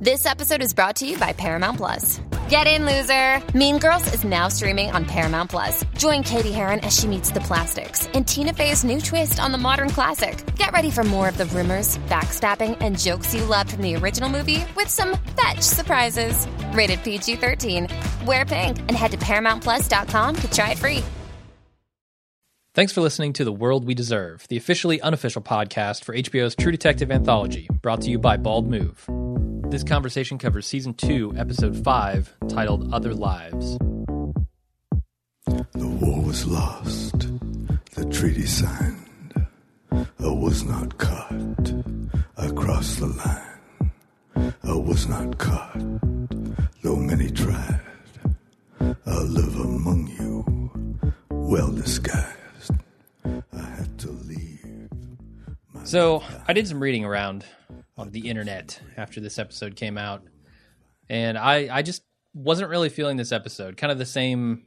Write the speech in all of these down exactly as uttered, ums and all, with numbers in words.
This episode is brought to you by Paramount Plus. Get in, loser! Mean Girls is now streaming on Paramount Plus. Join Katie Heron as she meets the plastics and Tina Fey's new twist on the modern classic. Get ready for more of the rumors, backstabbing, and jokes you loved from the original movie with some fetch surprises. Rated P G thirteen. Wear pink and head to Paramount Plus dot com to try it free. Thanks for listening to The World We Deserve, the officially unofficial podcast for H B O's True Detective anthology, brought to you by Bald Move. This conversation covers Season two, Episode five, titled Other Lives. The war was lost, the treaty signed. I was not caught, I crossed the line. I was not caught, though many tried. I'll live among you, well disguised. I had to leave. So, I did some reading around on the internet after this episode came out, and I, I just wasn't really feeling this episode. Kind of the same,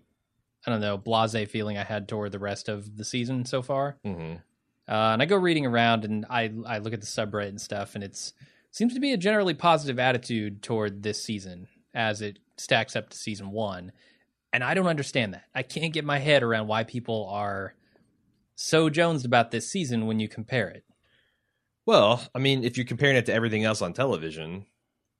I don't know, blasé feeling I had toward the rest of the season so far. Mm-hmm. Uh, and I go reading around, and I I look at the subreddit and stuff, and it's seems to be a generally positive attitude toward this season as it stacks up to season one. And I don't understand that. I can't get my head around why people are so jonesed about this season when you compare it. Well, I mean, if you're comparing it to everything else on television,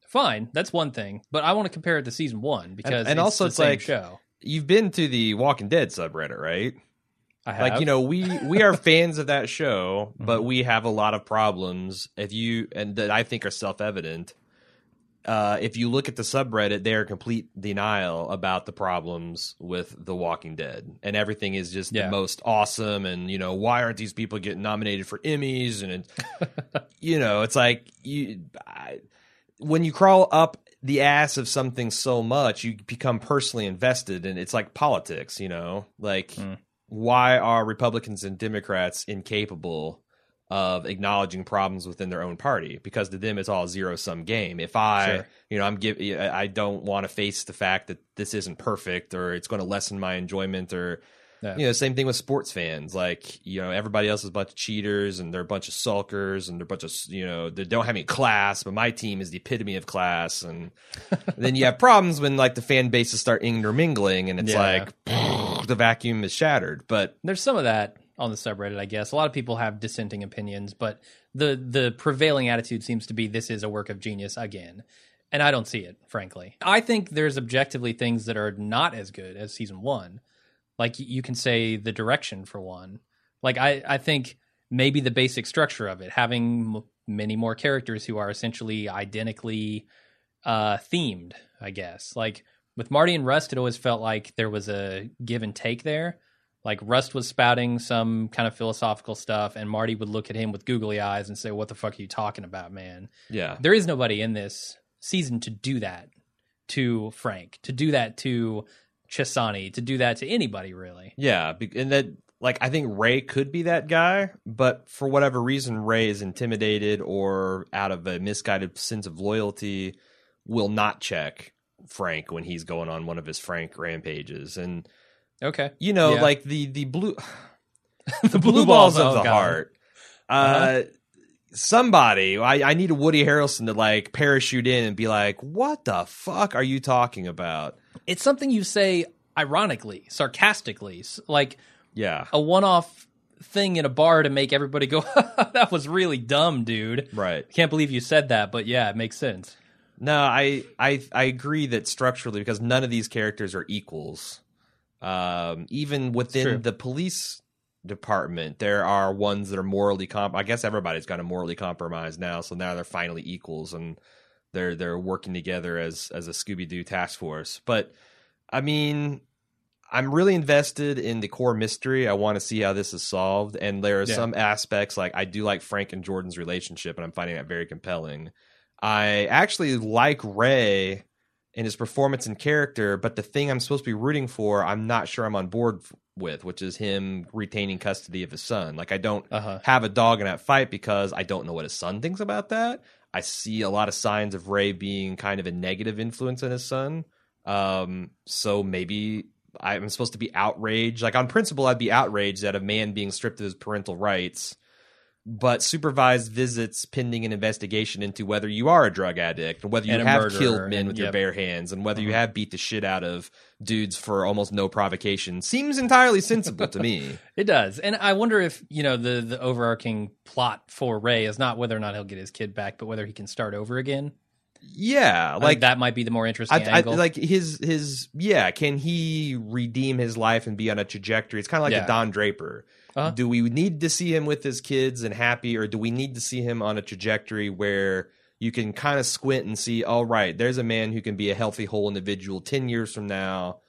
fine, that's one thing. But I want to compare it to season one because and, and it's also the it's same like show. You've been to the Walking Dead subreddit, right? I have. Like, you know, we we are fans of that show, but mm-hmm. we have a lot of problems. If you and that I think are self-evident. Uh, if you look at the subreddit, they are complete denial about the problems with The Walking Dead, and everything is just yeah. the most awesome. And you know, why aren't these people getting nominated for Emmys? And it, you know, it's like you I, when you crawl up the ass of something so much, you become personally invested, and it's like politics. You know, like mm. why are Republicans and Democrats incapable of acknowledging problems within their own party? Because to them, it's all zero sum game. If I, sure. you know, I'm give, I don't want to face the fact that this isn't perfect or it's going to lessen my enjoyment or, yeah. you know, same thing with sports fans. Like, you know, everybody else is a bunch of cheaters and they're a bunch of sulkers and they're a bunch of, you know, they don't have any class, but my team is the epitome of class. And then you have problems when like the fan bases start intermingling and it's yeah. like pff, the vacuum is shattered. But there's some of that on the subreddit, I guess. A lot of people have dissenting opinions, but the the prevailing attitude seems to be this is a work of genius again. And I don't see it, frankly. I think there's objectively things that are not as good as season one. Like, you can say the direction, for one. Like, I, I think maybe the basic structure of it, having m- many more characters who are essentially identically uh, themed, I guess. Like, with Marty and Rust, it always felt like there was a give and take there. Like, Rust was spouting some kind of philosophical stuff, and Marty would look at him with googly eyes and say, what the fuck are you talking about, man? Yeah. There is nobody in this season to do that to Frank, to do that to Chessani, to do that to anybody, really. Yeah, and that, like, I think Ray could be that guy, but for whatever reason, Ray is intimidated or out of a misguided sense of loyalty, will not check Frank when he's going on one of his Frank rampages, and... Okay. You know, yeah. like the, the blue the, the blue, blue balls, balls of oh, the heart. Uh, uh-huh. Somebody, I, I need a Woody Harrelson to like parachute in and be like, what the fuck are you talking about? It's something you say ironically, sarcastically, like yeah. a one-off thing in a bar to make everybody go, that was really dumb, dude. Right. Can't believe you said that, but yeah, it makes sense. No, I, I, I agree that structurally, because none of these characters are equals. Um, even within the police department, there are ones that are morally comp. I guess everybody's got a morally compromised now, so now they're finally equals and they're they're working together as as a Scooby-Doo task force. But I mean, I'm really invested in the core mystery. I want to see how this is solved, and there are yeah. some aspects like I do like Frank and Jordan's relationship, and I'm finding that very compelling. I actually like Ray and his performance and character, but the thing I'm supposed to be rooting for, I'm not sure I'm on board with, which is him retaining custody of his son. Like, I don't uh-huh. have a dog in that fight because I don't know what his son thinks about that. I see a lot of signs of Ray being kind of a negative influence on his son. Um, so maybe I'm supposed to be outraged. Like, on principle, I'd be outraged at a man being stripped of his parental rights, but supervised visits pending an investigation into whether you are a drug addict and whether you and have murderer, killed men and, with yep. your bare hands and whether mm-hmm. you have beat the shit out of dudes for almost no provocation seems entirely sensible to me. It does. And I wonder if, you know, the, the overarching plot for Ray is not whether or not he'll get his kid back, but whether he can start over again. Yeah. Like, that might be the more interesting I, angle. I, like his, his, yeah. Can he redeem his life and be on a trajectory? It's kind of like yeah. a Don Draper. Uh-huh. Do we need to see him with his kids and happy, or do we need to see him on a trajectory where you can kind of squint and see, all right, there's a man who can be a healthy, whole individual ten years from now,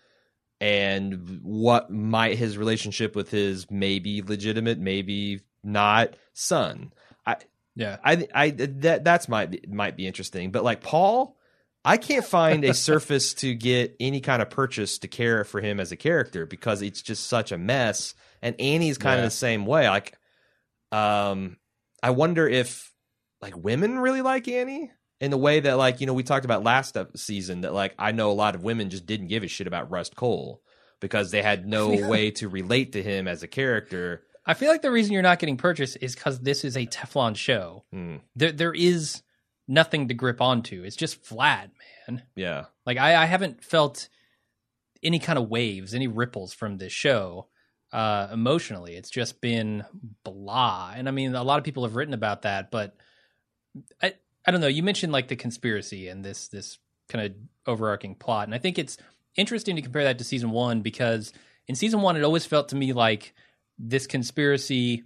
and what might his relationship with his maybe legitimate, maybe not son? I, yeah, I, I that that's might might be interesting, but like Paul, I can't find a surface to get any kind of purchase to care for him as a character because it's just such a mess. And Annie's kind yeah. of the same way. Like, um, I wonder if like women really like Annie in the way that, like, you know, we talked about last season that, like, I know a lot of women just didn't give a shit about Rust Cole because they had no yeah. way to relate to him as a character. I feel like the reason you're not getting purchased is because this is a Teflon show. Mm. There, there is nothing to grip onto. It's just flat, man. Yeah. Like, I, I haven't felt any kind of waves, any ripples from this show. Uh, emotionally, it's just been blah. And I mean, a lot of people have written about that, but I I don't know. You mentioned like the conspiracy and this this kind of overarching plot. And I think it's interesting to compare that to season one, because in season one, it always felt to me like this conspiracy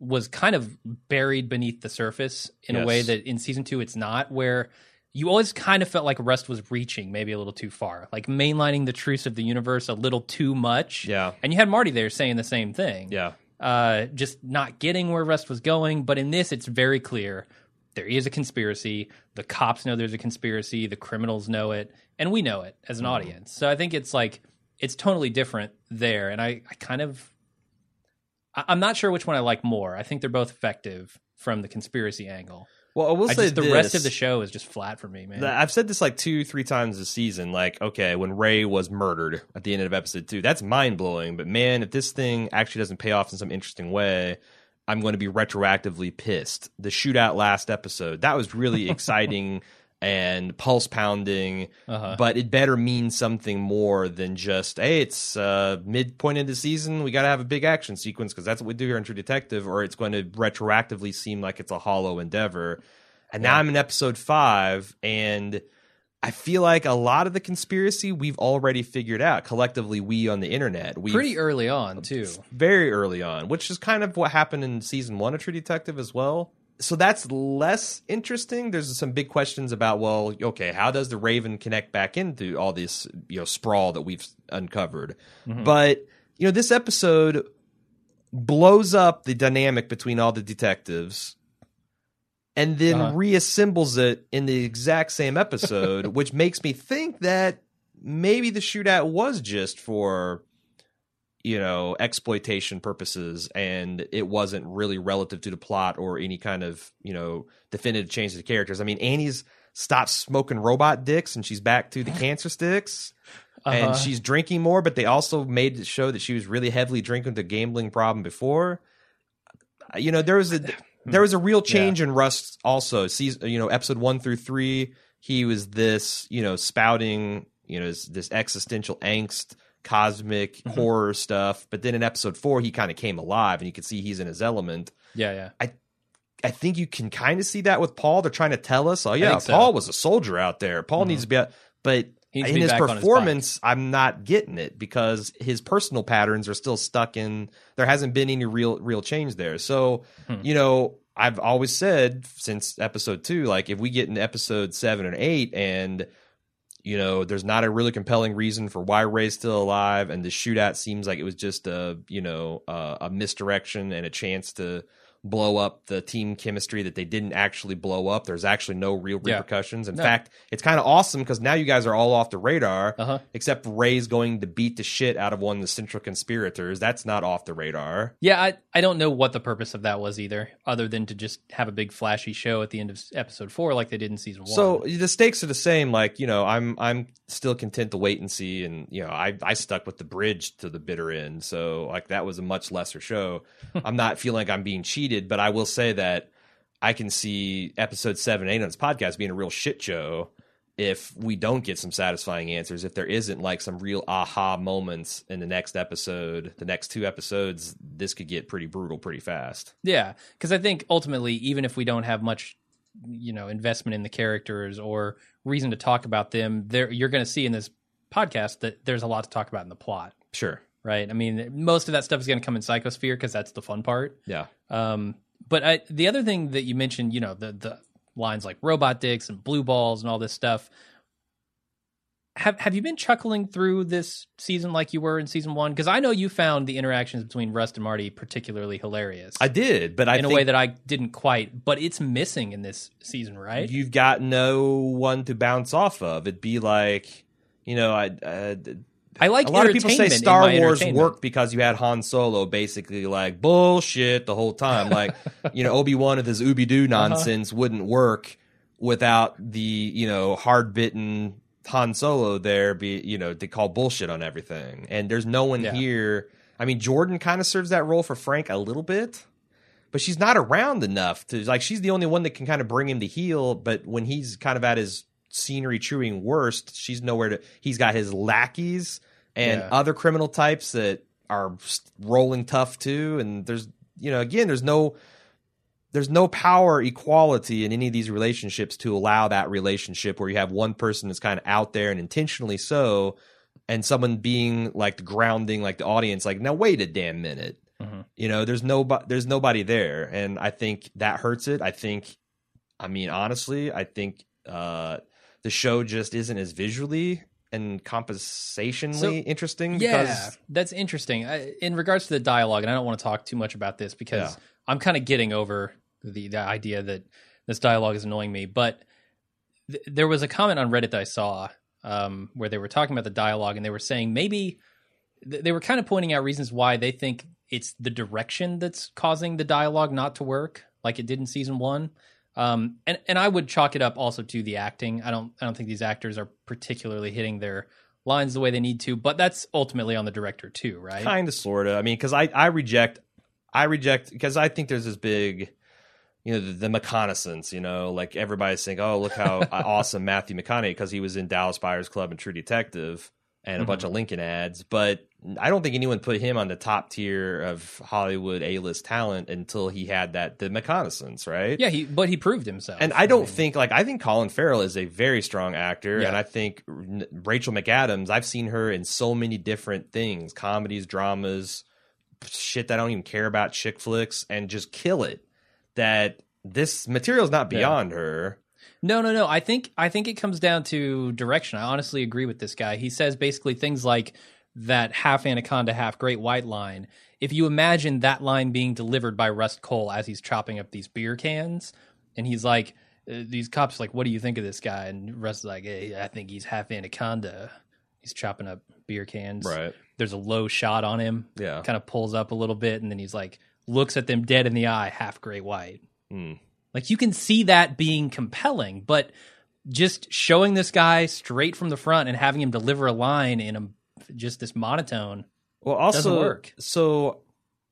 was kind of buried beneath the surface in yes. a way that in season two, it's not, where you always kind of felt like Rust was reaching maybe a little too far, like mainlining the truths of the universe a little too much. Yeah. And you had Marty there saying the same thing. Yeah. Uh, just not getting where Rust was going. But in this, it's very clear there is a conspiracy. The cops know there's a conspiracy. The criminals know it. And we know it as an mm-hmm. audience. So I think it's like, it's totally different there. And I, I kind of, I, I'm not sure which one I like more. I think they're both effective from the conspiracy angle. Well, I will I say just, the this, rest of the show is just flat for me, man. I've said this like two, three times this season. Like, okay, when Ray was murdered at the end of episode two, that's mind blowing. But man, if this thing actually doesn't pay off in some interesting way, I'm going to be retroactively pissed. The shootout last episode, that was really exciting and pulse pounding, uh-huh. but it better mean something more than just, hey, it's uh, midpoint of the season. We got to have a big action sequence because that's what we do here in True Detective, or it's going to retroactively seem like it's a hollow endeavor. And yeah. now I'm in episode five, and I feel like a lot of the conspiracy we've already figured out collectively, we on the internet. We've, Pretty early on, too. Very early on, which is kind of what happened in season one of True Detective as well. So that's less interesting. There's some big questions about, well, okay, how does the Raven connect back into all this, you know, sprawl that we've uncovered? Mm-hmm. But, you know, this episode blows up the dynamic between all the detectives and then uh-huh. reassembles it in the exact same episode, which makes me think that maybe the shootout was just for, you know, exploitation purposes, and it wasn't really relative to the plot or any kind of, you know, definitive change to the characters. I mean, Annie's stopped smoking robot dicks and she's back to the cancer sticks uh-huh. and she's drinking more, but they also made it show that she was really heavily drinking with the gambling problem before. You know, there was a, there was a real change yeah. in Rust also. Season, you know, episode one through three, he was this, you know, spouting, you know, this, this existential angst, cosmic mm-hmm. horror stuff, but then in episode four he kind of came alive and you can see he's in his element. Yeah, yeah. I I think you can kind of see that with Paul. They're trying to tell us, oh yeah, so. Paul was a soldier out there. Paul mm-hmm. needs to be out, but in his performance, his I'm not getting it because his personal patterns are still stuck in. There hasn't been any real real change there. So, hmm. you know, I've always said since episode two, like if we get in episode seven and eight and you know, there's not a really compelling reason for why Ray's still alive, and the shootout seems like it was just a, you know, uh, a misdirection and a chance to blow up the team chemistry that they didn't actually blow up. There's actually no real repercussions. Yeah. In no. fact, it's kind of awesome because now you guys are all off the radar, uh-huh. except Ray's going to beat the shit out of one of the central conspirators. That's not off the radar. Yeah, I, I don't know what the purpose of that was either, other than to just have a big flashy show at the end of episode four like they did in season one. So the stakes are the same. Like, you know, I'm I'm still content to wait and see. And, you know, I, I stuck with the bridge to the bitter end. So, like, that was a much lesser show. I'm not feeling like I'm being cheated. But I will say that I can see episode seven, eight on this podcast being a real shit show if we don't get some satisfying answers, if there isn't like some real aha moments in the next episode, the next two episodes. This could get pretty brutal pretty fast. Yeah, because I think ultimately, even if we don't have much, you know, investment in the characters or reason to talk about them, there you're going to see in this podcast that there's a lot to talk about in the plot. Sure. Right. I mean, most of that stuff is going to come in Psychosphere because that's the fun part. Yeah. Um, but I, the other thing that you mentioned, you know, the, the lines like robot dicks and blue balls and all this stuff. Have Have you been chuckling through this season like you were in season one? Because I know you found the interactions between Rust and Marty particularly hilarious. I did, but I in think a way that I didn't quite. But it's missing in this season, right? You've got no one to bounce off of. It'd be like, you know, I. I I like a lot of people say Star Wars worked because you had Han Solo basically like bullshit the whole time. Like, you know, Obi-Wan with his Ooby-Doo nonsense uh-huh. wouldn't work without the, you know, hard-bitten Han Solo there, be, you know, to call bullshit on everything. And there's no one yeah. here. I mean, Jordan kind of serves that role for Frank a little bit, but she's not around enough to, like, she's the only one that can kind of bring him to heel. But when he's kind of at his scenery chewing worst, she's nowhere to, he's got his lackeys and yeah. other criminal types that are rolling tough too. And there's, you know, again, there's no, there's no power equality in any of these relationships to allow that relationship where you have one person that's kind of out there and intentionally so, and someone being like grounding, like the audience, like, now wait a damn minute, mm-hmm. you know, there's no, there's nobody there. And I think that hurts it. I think, I mean, honestly, I think, uh, the show just isn't as visually and compensationally so, interesting. Yeah, because... that's interesting. I, in regards to the dialogue, and I don't want to talk too much about this because yeah. I'm kind of getting over the, the idea that this dialogue is annoying me. But th- there was a comment on Reddit that I saw um, where they were talking about the dialogue and they were saying maybe th- they were kind of pointing out reasons why they think it's the direction that's causing the dialogue not to work like it did in season one. Um, and, and I would chalk it up also to the acting. I don't I don't think these actors are particularly hitting their lines the way they need to, but that's ultimately on the director too, right? Kind of, sort of. I mean, because I, I reject, I reject, because I think there's this big, you know, the, the McConaissance, you know, like everybody's saying, oh, look how awesome Matthew McConaughey, because he was in Dallas Buyers Club and True Detective and a mm-hmm. bunch of Lincoln ads, but I don't think anyone put him on the top tier of Hollywood A-list talent until he had that, the McConaissance, right? Yeah, he, but he proved himself. And I don't I mean, think, like, I think Colin Farrell is a very strong actor, yeah. and I think Rachel McAdams, I've seen her in so many different things, comedies, dramas, shit that I don't even care about, chick flicks, and just kill it, that this material's not beyond yeah. her. No, no, no. I think I think it comes down to direction. I honestly agree with this guy. He says basically things like, that half anaconda, half great white line, if you imagine that line being delivered by Rust Cole as he's chopping up these beer cans, and he's like, these cops are like, what do you think of this guy? And Rust's like, hey, I think he's half anaconda. He's chopping up beer cans. Right. There's a low shot on him. Yeah. Kind of pulls up a little bit, and then he's like, looks at them dead in the eye, half great white. Mm. Like, you can see that being compelling, but just showing this guy straight from the front and having him deliver a line in a just this monotone well also doesn't work. So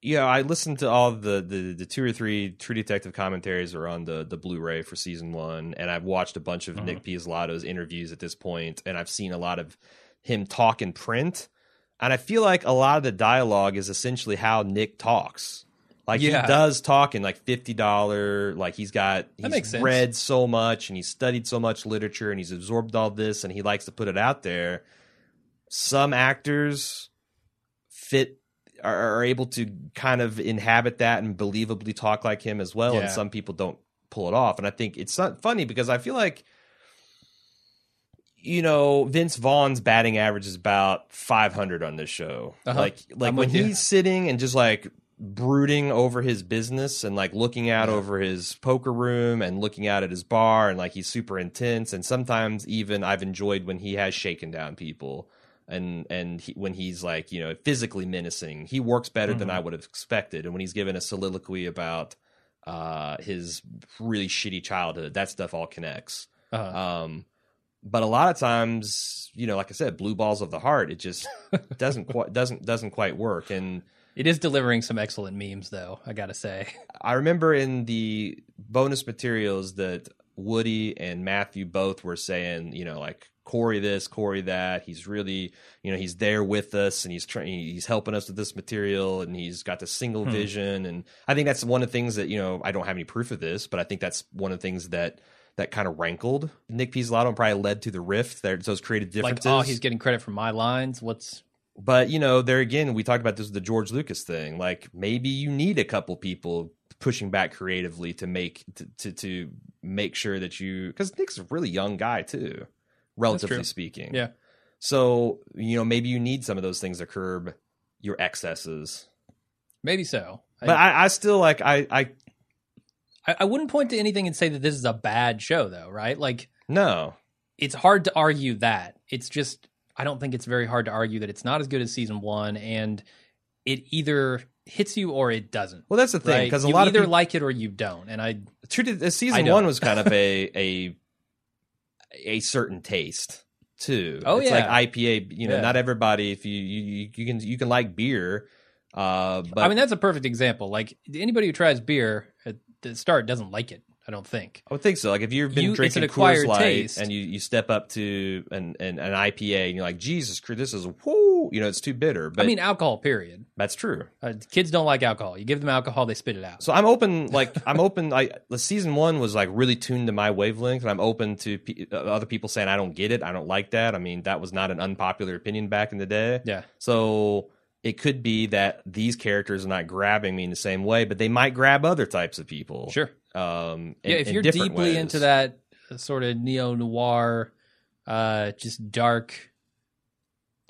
yeah, I listened to all the, the the two or three True Detective commentaries are on the the Blu-ray for season one, and I've watched a bunch of mm-hmm. Nick Pizzolatto's interviews at this point, and I've seen a lot of him talk in print, and I feel like a lot of the dialogue is essentially how Nick talks. Like yeah. he does talk in like fifty dollars, like he's got he's read so much and he's studied so much literature and he's absorbed all this and he likes to put it out there. Some actors fit are, are able to kind of inhabit that and believably talk like him as well. Yeah. And some people don't pull it off. And I think it's not funny because I feel like, you know, Vince Vaughn's batting average is about five hundred on this show. Uh-huh. Like, like I'm when he's sitting and just like brooding over his business and like looking out over his poker room and looking out at his bar, and like he's super intense. And sometimes even I've enjoyed when he has shaken down people and and he, when he's like, you know, physically menacing, he works better mm-hmm. than I would have expected. And when he's given a soliloquy about uh, his really shitty childhood, that stuff all connects. Uh-huh. Um, but a lot of times, you know, like I said, blue balls of the heart, it just doesn't quite doesn't doesn't quite work. And it is delivering some excellent memes, though, I gotta say. I remember in the bonus materials that Woody and Matthew both were saying, you know, like, Corey this, Corey that. He's really, you know, he's there with us, and he's tra- he's helping us with this material, and he's got the single hmm. vision. And I think that's one of the things that, you know, I don't have any proof of this, but I think that's one of the things that that kind of rankled Nick Pizzolatto and probably led to the rift. There's those creative differences. Like, oh, he's getting credit for my lines. What's... But, you know, there again, we talked about this with the George Lucas thing. Like, maybe you need a couple people pushing back creatively to make to to, to make sure that you... Because Nick's a really young guy, too, relatively speaking. Yeah. So, you know, maybe you need some of those things to curb your excesses. Maybe so. I, but I, I still, like, I, I... I wouldn't point to anything and say that this is a bad show, though, right? Like, no. It's hard to argue that. It's just... I don't think it's very hard to argue that it's not as good as season one, and it either hits you or it doesn't. Well, that's the thing, because right? a lot of you either like it or you don't. And I true to season I one was kind of a a a certain taste too. Oh it's yeah, like I P A. You know, yeah. not everybody. If you, you you can you can like beer, uh, but I mean that's a perfect example. Like anybody who tries beer at the start doesn't like it. I don't think. I would think so. Like if you've been you, drinking Coors Light taste. and you, you step up to an, an, an I P A and you're like, Jesus Christ, this is, whoo, you know, it's too bitter. But I mean, alcohol, period. That's true. Uh, kids don't like alcohol. You give them alcohol, they spit it out. So I'm open, like, I'm open, I, season one was like really tuned to my wavelength, and I'm open to p- other people saying, I don't get it. I don't like that. I mean, that was not an unpopular opinion back in the day. Yeah. So... It could be that these characters are not grabbing me in the same way, but they might grab other types of people. Sure. Um, yeah, in, if you're deeply ways. into that sort of neo-noir, uh, just dark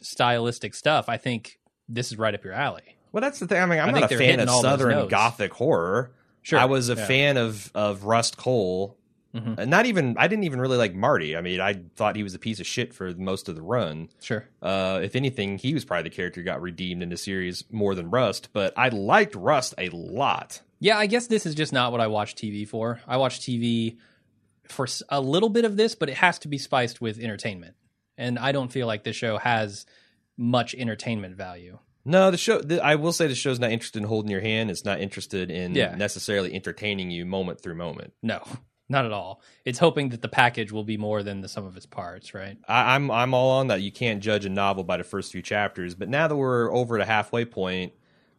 stylistic stuff, I think this is right up your alley. Well, that's the thing. I mean, I'm I not a fan of Southern Gothic horror. Sure. I was a yeah. fan of, of Rust Cole. Mm-hmm. Uh, not even, I didn't even really like Marty. I mean, I thought he was a piece of shit for most of the run. Sure. Uh, if anything, he was probably the character who got redeemed in the series more than Rust, but I liked Rust a lot. Yeah, I guess this is just not what I watch T V for. I watch T V for a little bit of this, but it has to be spiced with entertainment. And I don't feel like this show has much entertainment value. No, the show, the, I will say the show's not interested in holding your hand. It's not interested in yeah. necessarily entertaining you moment through moment. No. Not at all. It's hoping that the package will be more than the sum of its parts, right? I, I'm I'm all on that. You can't judge a novel by the first few chapters, but now that we're over the halfway point,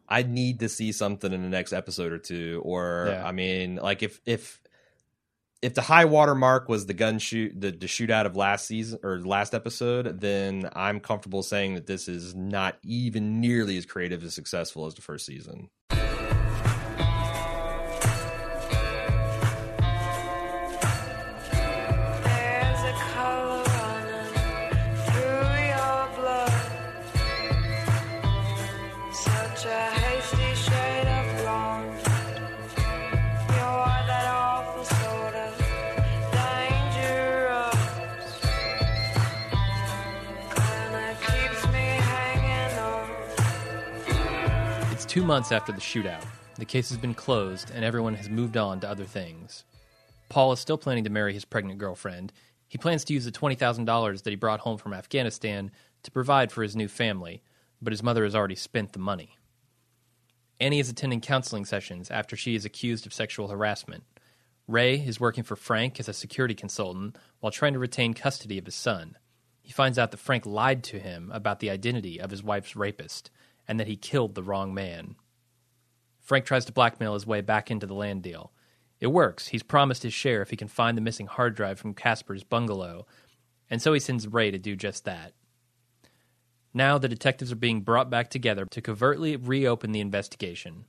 I need to see something in the next episode or two. Or yeah. I mean, like if if if the high water mark was the gun shoot, the, the shootout of last season or last episode, then I'm comfortable saying that this is not even nearly as creative as successful as the first season. Two months after the shootout, the case has been closed and everyone has moved on to other things. Paul is still planning to marry his pregnant girlfriend. He plans to use the twenty thousand dollars that he brought home from Afghanistan to provide for his new family, but his mother has already spent the money. Annie is attending counseling sessions after she is accused of sexual harassment. Ray is working for Frank as a security consultant while trying to retain custody of his son. He finds out that Frank lied to him about the identity of his wife's rapist, and that he killed the wrong man. Frank tries to blackmail his way back into the land deal. It works. He's promised his share if he can find the missing hard drive from Casper's bungalow, and so he sends Ray to do just that. Now the detectives are being brought back together to covertly reopen the investigation.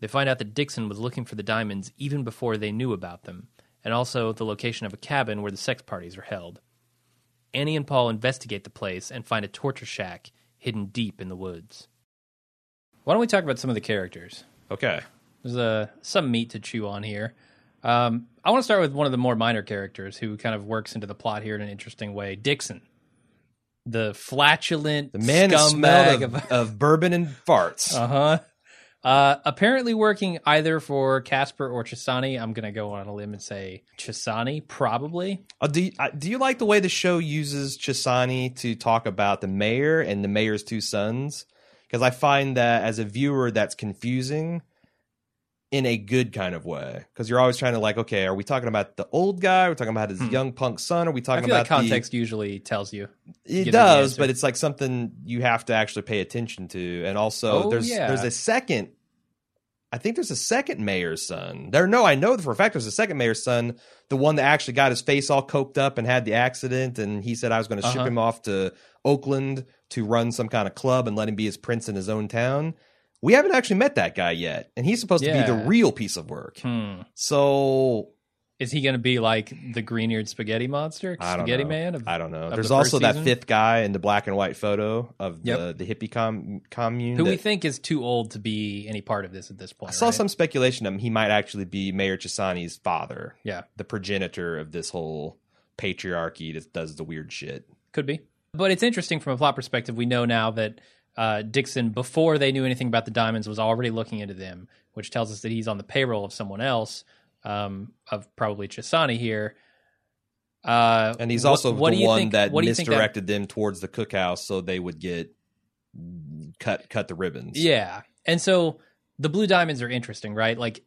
They find out that Dixon was looking for the diamonds even before they knew about them, and also the location of a cabin where the sex parties are held. Annie and Paul investigate the place and find a torture shack hidden deep in the woods. Why don't we talk about some of the characters? Okay. There's uh, some meat to chew on here. Um, I want to start with one of the more minor characters who kind of works into the plot here in an interesting way. Dixon. The flatulent the man scumbag of, of, of bourbon and farts. Uh-huh. Uh, apparently working either for Casper or Chessani. I'm going to go on a limb and say Chessani, probably. Uh, do, you, uh, do you like the way the show uses Chessani to talk about the mayor and the mayor's two sons? Because I find that as a viewer, that's confusing in a good kind of way. Because you're always trying to like, okay, are we talking about the old guy? Are we talking about his hmm. young punk son? Are we talking I feel about like context the... usually tells you. It does, but it's like something you have to actually pay attention to. And also, oh, there's yeah. there's a second... I think there's a second mayor's son. There, no, I know for a fact there's a second mayor's son, the one that actually got his face all coked up and had the accident, and he said I was going to uh-huh. ship him off to Oakland to run some kind of club and let him be his prince in his own town. We haven't actually met that guy yet, and he's supposed yeah. to be the real piece of work. Hmm. So... Is he going to be like the green-eared spaghetti monster? Spaghetti know. man? Of, I don't know. There's the also that season? fifth guy in the black and white photo of yep. the, the hippie com- commune. Who that, we think is too old to be any part of this at this point. I saw right? some speculation that he might actually be Mayor Chessani's father. Yeah. The progenitor of this whole patriarchy that does the weird shit. Could be. But it's interesting from a plot perspective. We know now that uh, Dixon, before they knew anything about the diamonds, was already looking into them, which tells us that he's on the payroll of someone else. Um, of probably Chessani here. Uh, and he's also what, the what one think, that misdirected that... them towards the cookhouse so they would get cut cut the ribbons. Yeah. And so the blue diamonds are interesting, right? Like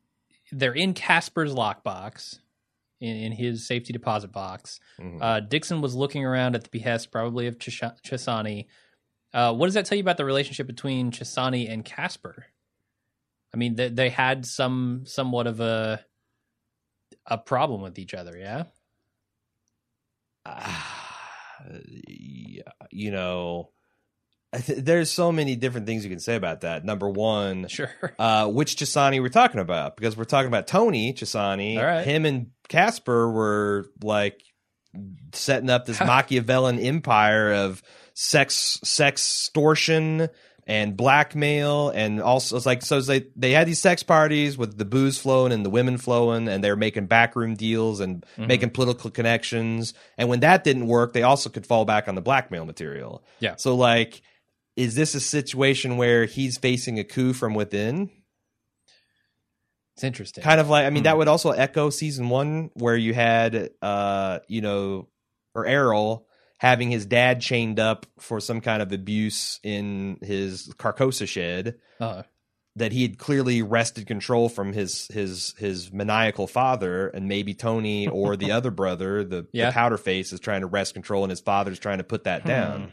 they're in Casper's lockbox, in, in his safety deposit box. Mm-hmm. Uh, Dixon was looking around at the behest probably of Chessani. Uh, what does that tell you about the relationship between Chessani and Casper? I mean, they, they had some somewhat of a... a problem with each other, yeah? Uh, you know, there's so many different things you can say about that. Number one, sure. uh, which Chessani we're talking about? Because we're talking about Tony Chessani. All right. Him and Casper were, like, setting up this Machiavellian empire of sex, sextortion and blackmail, and also it's like so it's like they had these sex parties with the booze flowing and the women flowing, and they're making backroom deals and mm-hmm. making political connections. And when that didn't work, they also could fall back on the blackmail material. Yeah. So like, is this a situation where he's facing a coup from within? It's interesting. Kind of like I mean, mm-hmm. that would also echo season one where you had uh, you know, or Errol having his dad chained up for some kind of abuse in his Carcosa shed uh-huh. that he had clearly wrested control from his his his maniacal father, and maybe Tony or the other brother, the, yeah. the powder face, is trying to wrest control, and his father's trying to put that hmm. down.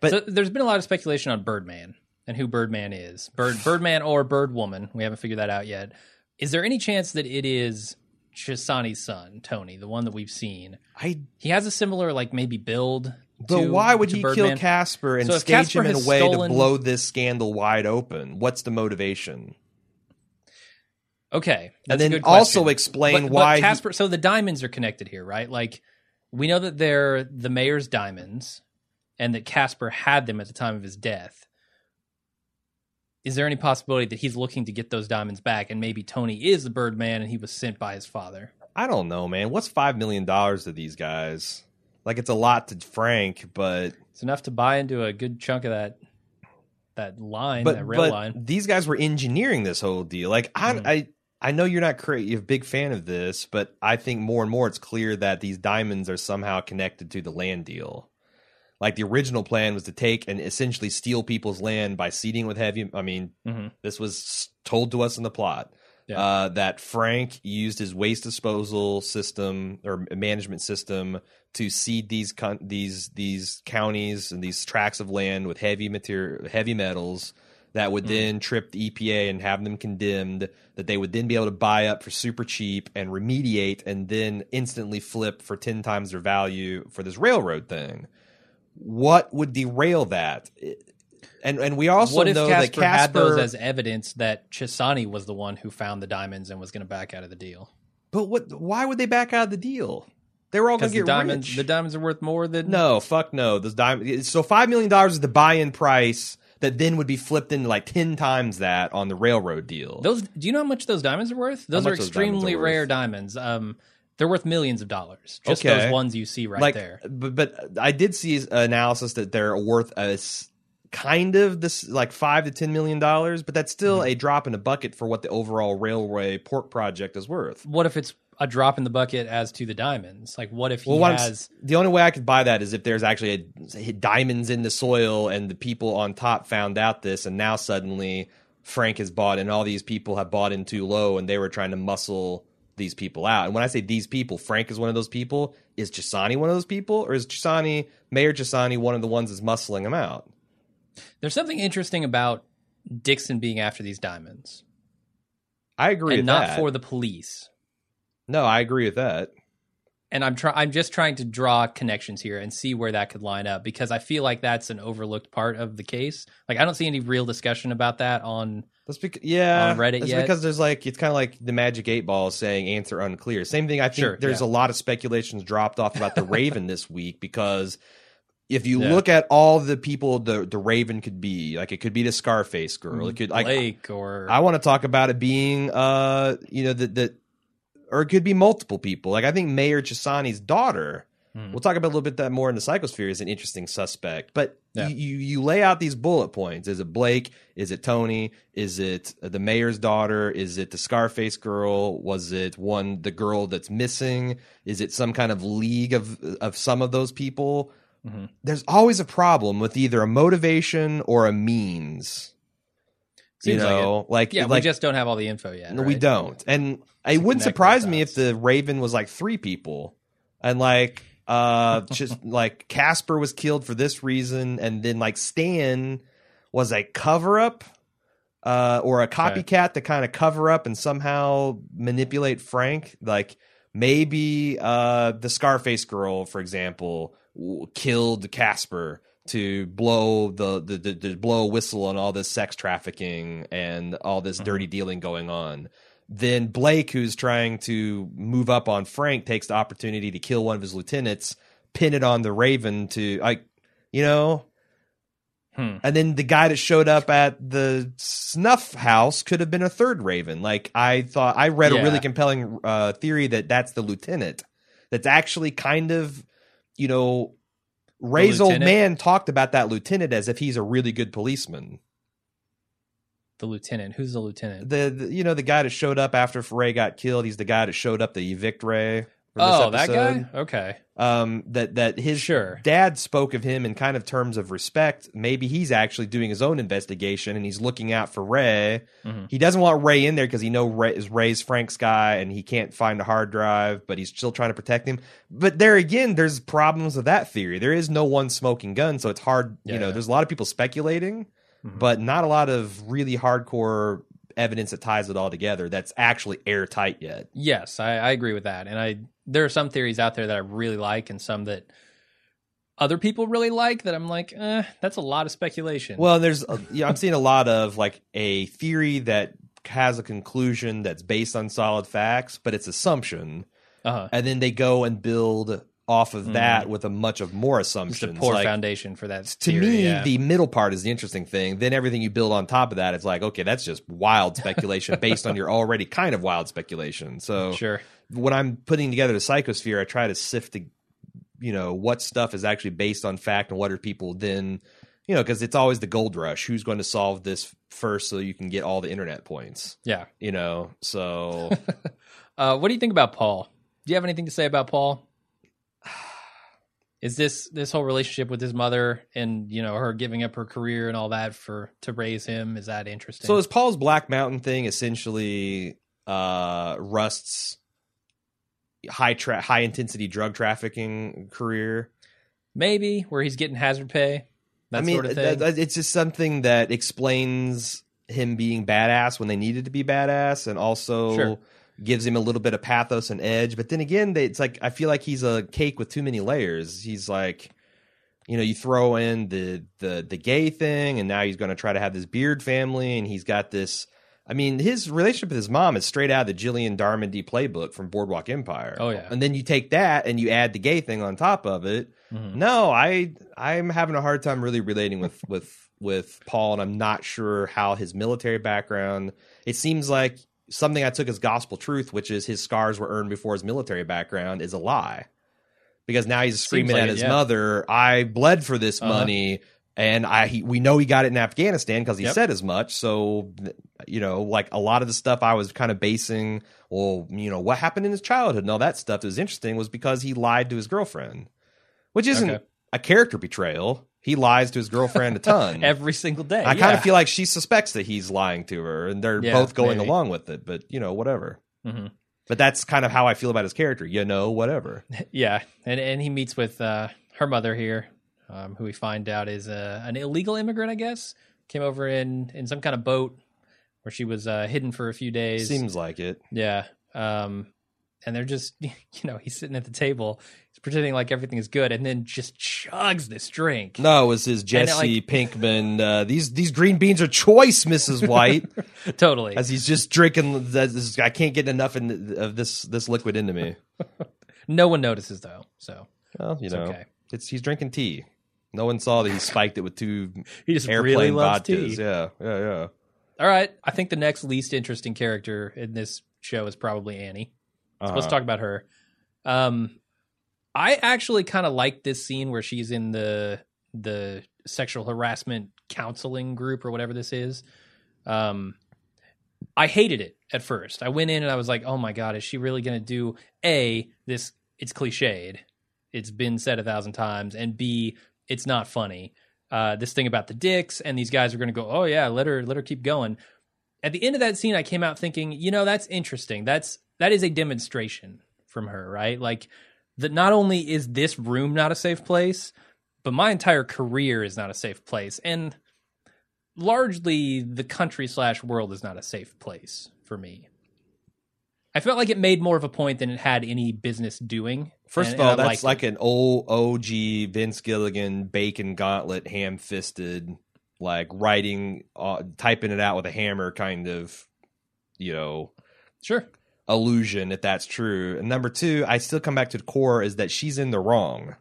But so there's been a lot of speculation on Birdman and who Birdman is. Bird Birdman or Birdwoman. We haven't figured that out yet. Is there any chance that it is Chessani's son, Tony, the one that we've seen? I he has a similar, like, maybe build. But to, why would he Birdman. kill Casper and so stage Casper him in a way stolen... to blow this scandal wide open? What's the motivation? Okay, that's and then a good also explain but, why but Casper. He... So the diamonds are connected here, right? Like we know that they're the mayor's diamonds, and that Casper had them at the time of his death. Is there any possibility that he's looking to get those diamonds back, and maybe Tony is the Birdman and he was sent by his father? I don't know, man. What's five million dollars to these guys? Like, it's a lot to Frank, but... It's enough to buy into a good chunk of that that line, but, that rail but line. These guys were engineering this whole deal. Like, I, mm. I, I know you're not cra- you're a big fan of this, but I think more and more it's clear that these diamonds are somehow connected to the land deal. Like, the original plan was to take and essentially steal people's land by seeding with heavy... I mean, mm-hmm. this was told to us in the plot. Yeah. Uh, that Frank used his waste disposal system or management system to seed these con- these these counties and these tracts of land with heavy material, heavy metals that would mm-hmm. then trip the E P A and have them condemned, that they would then be able to buy up for super cheap and remediate and then instantly flip for ten times their value for this railroad thing. What would derail that? And and we also what if know Casper that Casper had those as evidence that Chessani was the one who found the diamonds and was going to back out of the deal. But what? Why would they back out of the deal? They were all going to get diamonds, rich. The diamonds are worth more than no. Fuck no. Those diamonds. So five million dollars is the buy-in price. that then would be flipped into like ten times that on the railroad deal. Those, do you know how much those diamonds are worth? Those are extremely rare diamonds. Um, they're worth millions of dollars. Just okay. Those ones you see right like, there. But, but I did see analysis that they're worth a kind of this like five to ten million dollars, but that's still mm-hmm. a drop in the bucket for what the overall railway port project is worth. What if it's a drop in the bucket as to the diamonds? Like, what if he well, has... The only way I could buy that is if there's actually a, diamonds in the soil and the people on top found out this, and now suddenly Frank has bought and all these people have bought in too low and they were trying to muscle these people out. And when I say these people, Frank is one of those people. Is Chessani one of those people? Or is Chessani, Mayor Chessani, one of the ones that's muscling him out? There's something interesting about Dixon being after these diamonds. I agree with that. And not for the police. No, I agree with that. And I'm try- I'm just trying to draw connections here and see where that could line up, because I feel like that's an overlooked part of the case. Like, I don't see any real discussion about that on, that's beca- yeah, on Reddit that's yet. Because there's like, it's kind of like the Magic eight Ball saying answer unclear. Same thing, I think sure, there's yeah. a lot of speculations dropped off about the Raven this week, because if you yeah. look at all the people the, the Raven could be, like, it could be the Scarface girl. It could like Blake or... I want to talk about it being, uh, you know, the... the or it could be multiple people. Like, I think Mayor Chessani's daughter, mm. we'll talk about a little bit that more in the Psychosphere, is an interesting suspect. But yeah. you, you lay out these bullet points. Is it Blake? Is it Tony? Is it the mayor's daughter? Is it the Scarface girl? Was it one, the girl that's missing? Is it some kind of league of, of some of those people? Mm-hmm. There's always a problem with either a motivation or a means. Seems you know, like, like yeah, like, we just don't have all the info yet. No, right? We don't, and it wouldn't surprise me if the Raven was like three people, and like uh, just like Casper was killed for this reason, and then like Stan was a cover up uh, or a copycat okay. to kind of cover up and somehow manipulate Frank. Like maybe uh, the Scarface girl, for example, w- killed Casper to blow the, the, the, the blow whistle on all this sex trafficking and all this mm-hmm. dirty dealing going on. Then Blake, who's trying to move up on Frank, takes the opportunity to kill one of his lieutenants, pin it on the Raven to, like, you know. Hmm. And then the guy that showed up at the snuff house could have been a third Raven. Like, I thought, I read yeah. a really compelling uh, theory that that's the lieutenant. That's actually kind of, you know, Ray's old man talked about that lieutenant as if he's a really good policeman. The lieutenant, who's the lieutenant? The, the you know the guy that showed up after Ray got killed. He's the guy that showed up to evict Ray. Oh, that guy. Okay. Um, that that his sure. dad spoke of him in kind of terms of respect. Maybe he's actually doing his own investigation and he's looking out for Ray. Mm-hmm. He doesn't want Ray in there because he know Ray is Ray's Frank's guy and he can't find a hard drive, but he's still trying to protect him. But there again, there's problems with that theory. There is no one smoking gun, so it's hard. Yeah. You know, there's a lot of people speculating, mm-hmm. but not a lot of really hardcore evidence that ties it all together that's actually airtight yet. Yes, I, I agree with that. And I there are some theories out there that I really like and some that other people really like that I'm like, eh, that's a lot of speculation. Well, there's a, yeah, I'm seeing a lot of like a theory that has a conclusion that's based on solid facts, but it's assumption. Uh-huh. And then they go and build off of mm. that with a much of more assumptions. It's a poor like, foundation for that theory, to me yeah. the middle part is the interesting thing. Then everything you build on top of that, it's like, okay, that's just wild speculation based on your already kind of wild speculation. So sure. when I'm putting together the Psychosphere, I try to sift the, you know, what stuff is actually based on fact and what are people then, you know, because it's always the gold rush, who's going to solve this first so you can get all the internet points. Yeah, you know, so uh what do you think about Paul? Do you have anything to say about Paul? Is this this whole relationship with his mother and, you know, her giving up her career and all that for to raise him, is that interesting? So is Paul's Black Mountain thing essentially uh, Rust's high tra- high intensity drug trafficking career? Maybe, where he's getting hazard pay, that I mean, sort of thing. Th- it's just something that explains him being badass when they needed to be badass, and also... Sure. gives him a little bit of pathos and edge. But then again, they, it's like, I feel like he's a cake with too many layers. He's like, you know, you throw in the, the, the gay thing, and now he's going to try to have this beard family, and he's got this I mean, his relationship with his mom is straight out of the Gillian Darmody playbook from Boardwalk Empire. Oh, yeah. And then you take that and you add the gay thing on top of it. Mm-hmm. No, I, I'm having a hard time really relating with, with, with Paul, and I'm not sure how his military background... It seems like something I took as gospel truth, which is his scars were earned before his military background, is a lie. Because now he's screaming like at his yeah. mother, I bled for this uh-huh. money. And I, he, we know he got it in Afghanistan because he yep. said as much. So, you know, like a lot of the stuff I was kind of basing, well, you know, what happened in his childhood and all that stuff that was interesting was because he lied to his girlfriend, which isn't okay. a character betrayal. He lies to his girlfriend a ton. Every single day. I yeah. kind of feel like she suspects that he's lying to her, and they're yeah, both going maybe. along with it. But, you know, whatever. Mm-hmm. But that's kind of how I feel about his character. You know, whatever. Yeah. And and he meets with uh, her mother here. Um, who we find out is uh, an illegal immigrant, I guess, came over in, in some kind of boat where she was uh, hidden for a few days. Seems like it. Yeah. Um, and they're just, you know, he's sitting at the table, he's pretending like everything is good, and then just chugs this drink. No, it was his Jesse like, Pinkman. Uh, these these green beans are choice, Missus White. Totally. As he's just drinking, I can't get enough in, of this this liquid into me. No one notices, though. So, well, you it's know, okay. it's he's drinking tea. No one saw that he spiked it with two he just airplane really loves vodkas. Tea. Yeah, yeah, yeah. All right. I think the next least interesting character in this show is probably Annie. So uh-huh. let's talk about her. Um, I actually kind of like this scene where she's in the the sexual harassment counseling group or whatever this is. Um, I hated it at first. I went in and I was like, oh my God, is she really going to do A, this, it's cliched. It's been said a thousand times. And B, it's not funny. Uh, this thing about the dicks and these guys are going to go, oh yeah, let her, let her keep going. At the end of that scene, I came out thinking, you know, that's interesting. That's, that is a demonstration from her, right? Like that not only is this room not a safe place, but my entire career is not a safe place. And largely the country slash world is not a safe place for me. I felt like it made more of a point than it had any business doing. First and, of all, that's like it. an old O G Vince Gilligan bacon gauntlet, ham-fisted, like writing, uh, typing it out with a hammer kind of, you know, sure illusion if that's true. And number two, I still come back to the core is that she's in the wrong.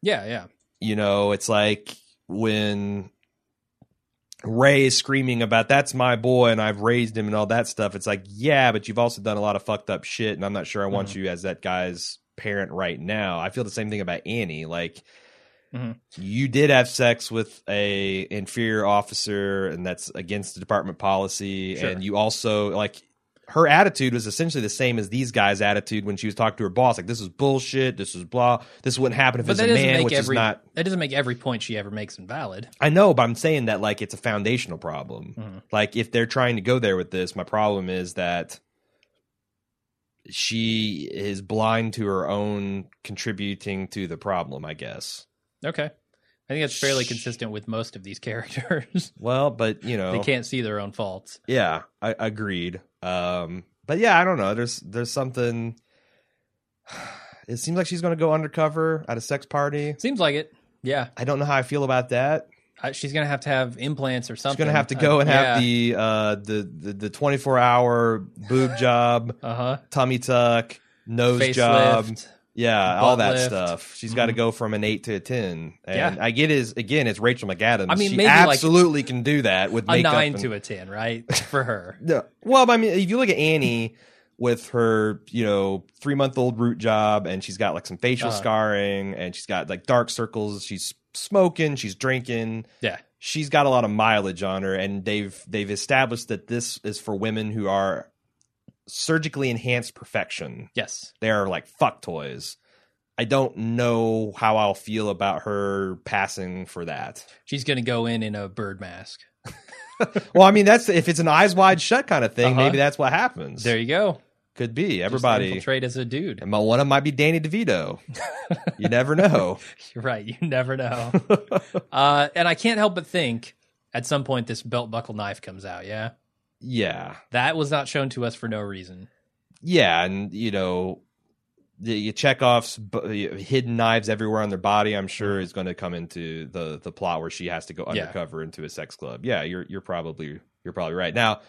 Yeah, yeah. You know, it's like when Ray is screaming about that's my boy and I've raised him and all that stuff. It's like, yeah, but you've also done a lot of fucked up shit, and I'm not sure I want mm-hmm. you as that guy's parent right now. I feel the same thing about Annie. Like mm-hmm. you did have sex with a inferior officer, and that's against the department policy. Sure. And you also, like, her attitude was essentially the same as these guys' attitude when she was talking to her boss. Like, this is bullshit. This is blah. This wouldn't happen if it's a man, which every, is not... That doesn't make every point she ever makes invalid. I know, but I'm saying that, like, it's a foundational problem. Mm-hmm. Like, if they're trying to go there with this, my problem is that she is blind to her own contributing to the problem, I guess. Okay. I think that's fairly consistent with most of these characters. Well, but, you know... They can't see their own faults. Yeah, I agreed. Um, but yeah, I don't know. There's, there's something, it seems like she's going to go undercover at a sex party. Seems like it. Yeah. I don't know how I feel about that. Uh, she's going to have to have implants or something. She's going to have to go uh, and have yeah. the, uh, the, the, the twenty-four hour boob job, uh-huh. tummy tuck, nose Face job. Lift, yeah. All that lift. stuff. She's mm-hmm. got to go from an eight to a ten. And yeah. I get is again, it's Rachel McAdams. I mean, she maybe absolutely like can do that with makeup. A nine and, to a ten, right? For her. No. Well, I mean, if you look at Annie with her, you know, three month old root job, and she's got like some facial uh-huh. scarring, and she's got like dark circles. She's smoking. She's drinking. Yeah. She's got a lot of mileage on her, and they've they've established that this is for women who are surgically enhanced perfection. Yes. They are like fuck toys. I don't know how I'll feel about her passing for that. She's going to go in in a bird mask. Well, I mean, that's if it's an eyes wide shut kind of thing, uh-huh. maybe that's what happens. There you go. Could be. Everybody. Just infiltrate as a dude. And my, one of them might be Danny DeVito. You never know. You're right. You never know. uh, and I can't help but think at some point this belt buckle knife comes out. Yeah. Yeah. That was not shown to us for no reason. Yeah. And, you know, the Chekhov's hidden knives everywhere on their body, I'm sure, is going to come into the, the plot where she has to go undercover yeah. into a sex club. Yeah, you're you're probably you're probably right. Now,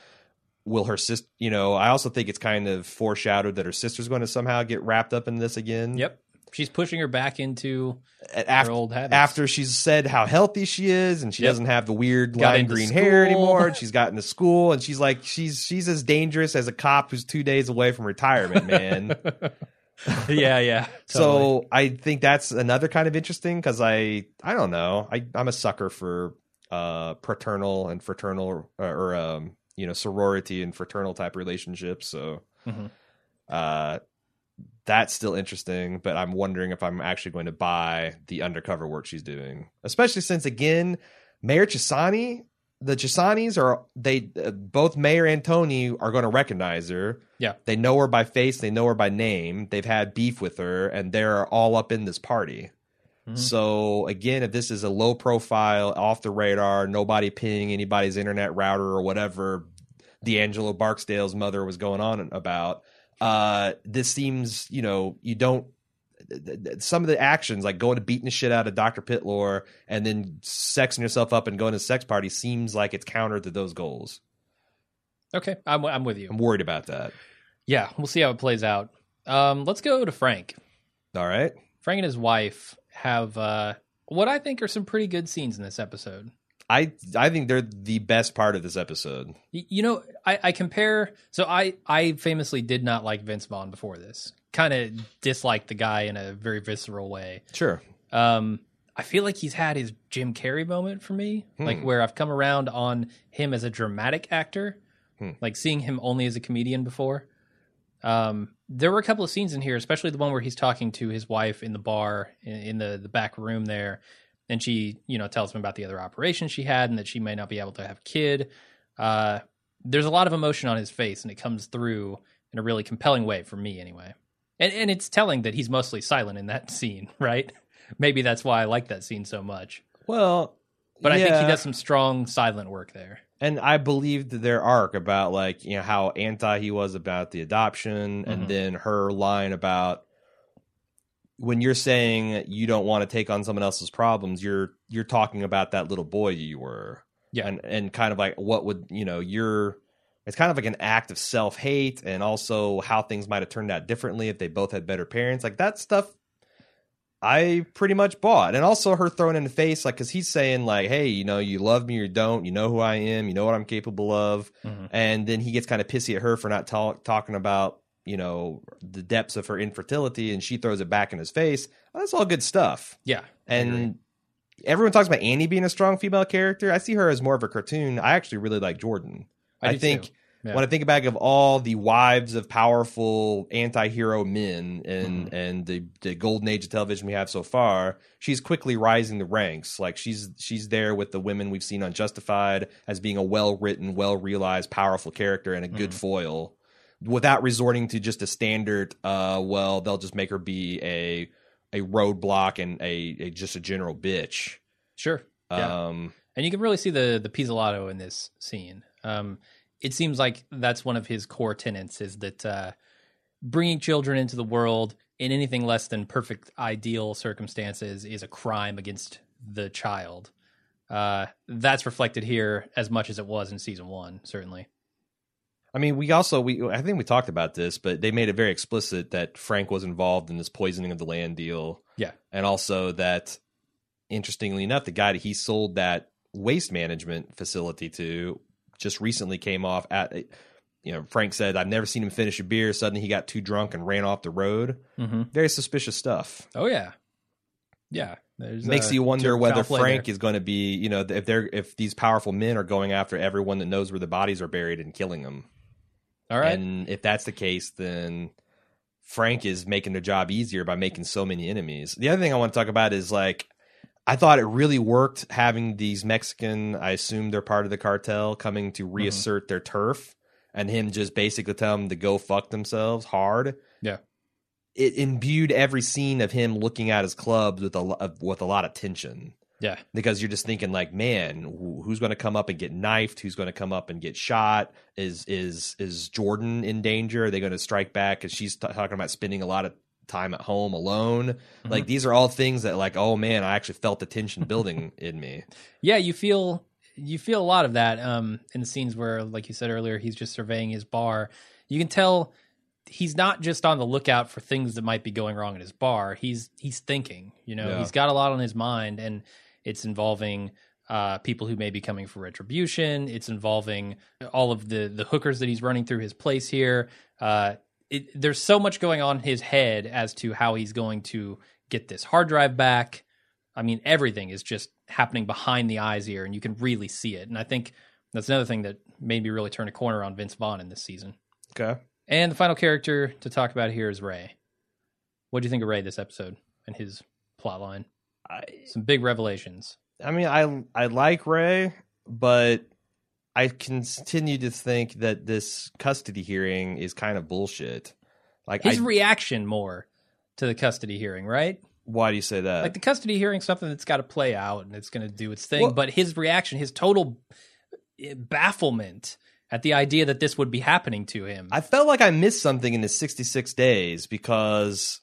will her sister, you know, I also think it's kind of foreshadowed that her sister's going to somehow get wrapped up in this again. Yep. She's pushing her back into after, her old habits. After she's said how healthy she is, and she yep. doesn't have the weird lime green school. hair anymore, and she's gotten to school, and she's like, she's she's as dangerous as a cop who's two days away from retirement, man. yeah, yeah. Totally. So I think that's another kind of interesting, because I, I don't know, I, I'm a sucker for uh, paternal and fraternal, or, or um, you know, sorority and fraternal type relationships. So, mm-hmm. uh. That's still interesting, but I'm wondering if I'm actually going to buy the undercover work she's doing, especially since, again, Mayor Chessani, the Chessanis are they uh, both Mayor and Tony are going to recognize her. Yeah, they know her by face. They know her by name. They've had beef with her, and they're all up in this party. Mm-hmm. So, again, if this is a low profile, off the radar, nobody pinging anybody's internet router or whatever D'Angelo Barksdale's mother was going on about. Uh, this seems, you know, you don't, th- th- some of the actions, like going to beating the shit out of Doctor Pitlor and then sexing yourself up and going to a sex party, seems like it's counter to those goals. Okay. I'm I'm with you. I'm worried about that. Yeah. We'll see how it plays out. Um, let's go to Frank. All right. Frank and his wife have, uh, what I think are some pretty good scenes in this episode. I I think they're the best part of this episode. You know, I, I compare. So I, I famously did not like Vince Vaughn before this. Kind of disliked the guy in a very visceral way. Sure. Um, I feel like he's had his Jim Carrey moment for me, hmm. like where I've come around on him as a dramatic actor, hmm. like seeing him only as a comedian before. Um, there were a couple of scenes in here, especially the one where he's talking to his wife in the bar, in, in the, the back room there. And she, you know, tells him about the other operation she had and that she may not be able to have a kid. Uh, there's a lot of emotion on his face, and it comes through in a really compelling way for me anyway. And and it's telling that he's mostly silent in that scene, right? Maybe that's why I like that scene so much. Well, but yeah. I think he does some strong silent work there. And I believed their arc about, like, you know, how anti he was about the adoption, mm-hmm. and then her line about, when you're saying you don't want to take on someone else's problems, you're you're talking about that little boy you were. Yeah. And and kind of like what would, you know, you're it's kind of like an act of self-hate, and also how things might have turned out differently if they both had better parents. Like, that stuff I pretty much bought. And also her throwing in the face, like, because he's saying, like, hey, you know, you love me or don't. You know who I am. You know what I'm capable of. Mm-hmm. And then he gets kind of pissy at her for not talk, talking about, you know, the depths of her infertility, and she throws it back in his face. Well, that's all good stuff. Yeah. And everyone talks about Annie being a strong female character. I see her as more of a cartoon. I actually really like Jordan. I, I think yeah. when I think back of all the wives of powerful anti-hero men and, mm-hmm. and the, the golden age of television we have so far, she's quickly rising the ranks. Like, she's, she's there with the women we've seen on Justified as being a well-written, well-realized, powerful character and a good mm-hmm. foil, without resorting to just a standard, uh, well, they'll just make her be a a roadblock and a, a just a general bitch. Sure. Yeah. Um, and you can really see the the Pizzolatto in this scene. Um, it seems like that's one of his core tenets, is that uh, bringing children into the world in anything less than perfect ideal circumstances is a crime against the child. Uh, that's reflected here as much as it was in season one, certainly. I mean, we also, we I think we talked about this, but they made it very explicit that Frank was involved in this poisoning of the land deal. Yeah. And also that, interestingly enough, the guy that he sold that waste management facility to just recently came off at, you know, Frank said, I've never seen him finish a beer. Suddenly he got too drunk and ran off the road. Mm-hmm. Very suspicious stuff. Oh, yeah. Yeah. There's makes you wonder whether Frank later. is going to be, you know, if they're if these powerful men are going after everyone that knows where the bodies are buried and killing them. All right. And if that's the case, then Frank is making their job easier by making so many enemies. The other thing I want to talk about is, like, I thought it really worked having these Mexican, I assume they're part of the cartel, coming to reassert mm-hmm. their turf, and him just basically telling them to go fuck themselves hard. Yeah. It imbued every scene of him looking at his clubs with a, with a lot of tension. Yeah. Because you're just thinking, like, man, who's going to come up and get knifed? Who's going to come up and get shot? Is is is Jordan in danger? Are they going to strike back? Because she's t- talking about spending a lot of time at home alone. Mm-hmm. Like, these are all things that, like, oh, man, I actually felt the tension building in me. Yeah, you feel you feel a lot of that um, in the scenes where, like you said earlier, he's just surveying his bar. You can tell he's not just on the lookout for things that might be going wrong at his bar. He's he's thinking, you know, yeah. he's got a lot on his mind, and it's involving uh, people who may be coming for retribution. It's involving all of the, the hookers that he's running through his place here. Uh, it, there's so much going on in his head as to how he's going to get this hard drive back. I mean, everything is just happening behind the eyes here, and you can really see it. And I think that's another thing that made me really turn a corner on Vince Vaughn in this season. Okay. And the final character to talk about here is Ray. What do you think of Ray this episode and his plot line? I, Some big revelations. I mean, I I like Ray, but I continue to think that this custody hearing is kind of bullshit. Like his I, reaction more to the custody hearing, right? Why do you say that? Like the custody hearing, something that's got to play out and it's going to do its thing. Well, but his reaction, his total bafflement at the idea that this would be happening to him. I felt like I missed something in the sixty-six days because,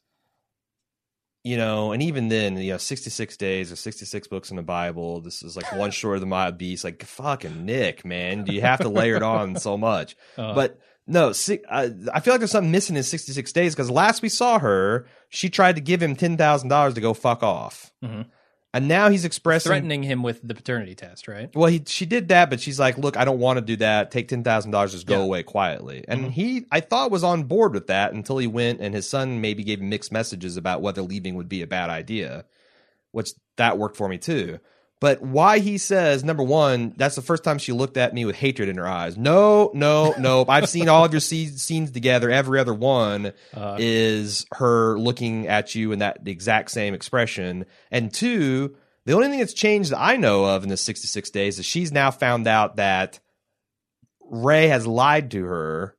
you know, and even then, you know, sixty-six days or sixty-six books in the Bible. This is like one short of the Mob Beast. Like, fucking Nick, man. Do you have to layer it on so much? Uh-huh. But no, six, I, I feel like there's something missing in sixty-six days because last we saw her, she tried to give him ten thousand dollars to go fuck off. Mm-hmm. And now he's expressing... threatening him with the paternity test, right? Well, he, she did that, but she's like, look, I don't want to do that. Take ten thousand dollars, just go yeah. away quietly. And mm-hmm. he, I thought, was on board with that until he went, and his son maybe gave him mixed messages about whether leaving would be a bad idea, which that worked for me too. But why he says, number one, that's the first time she looked at me with hatred in her eyes. No, no, no. I've seen all of your scenes, scenes together. Every other one uh, is her looking at you in that the exact same expression. And two, the only thing that's changed that I know of in the sixty-six days is she's now found out that Ray has lied to her.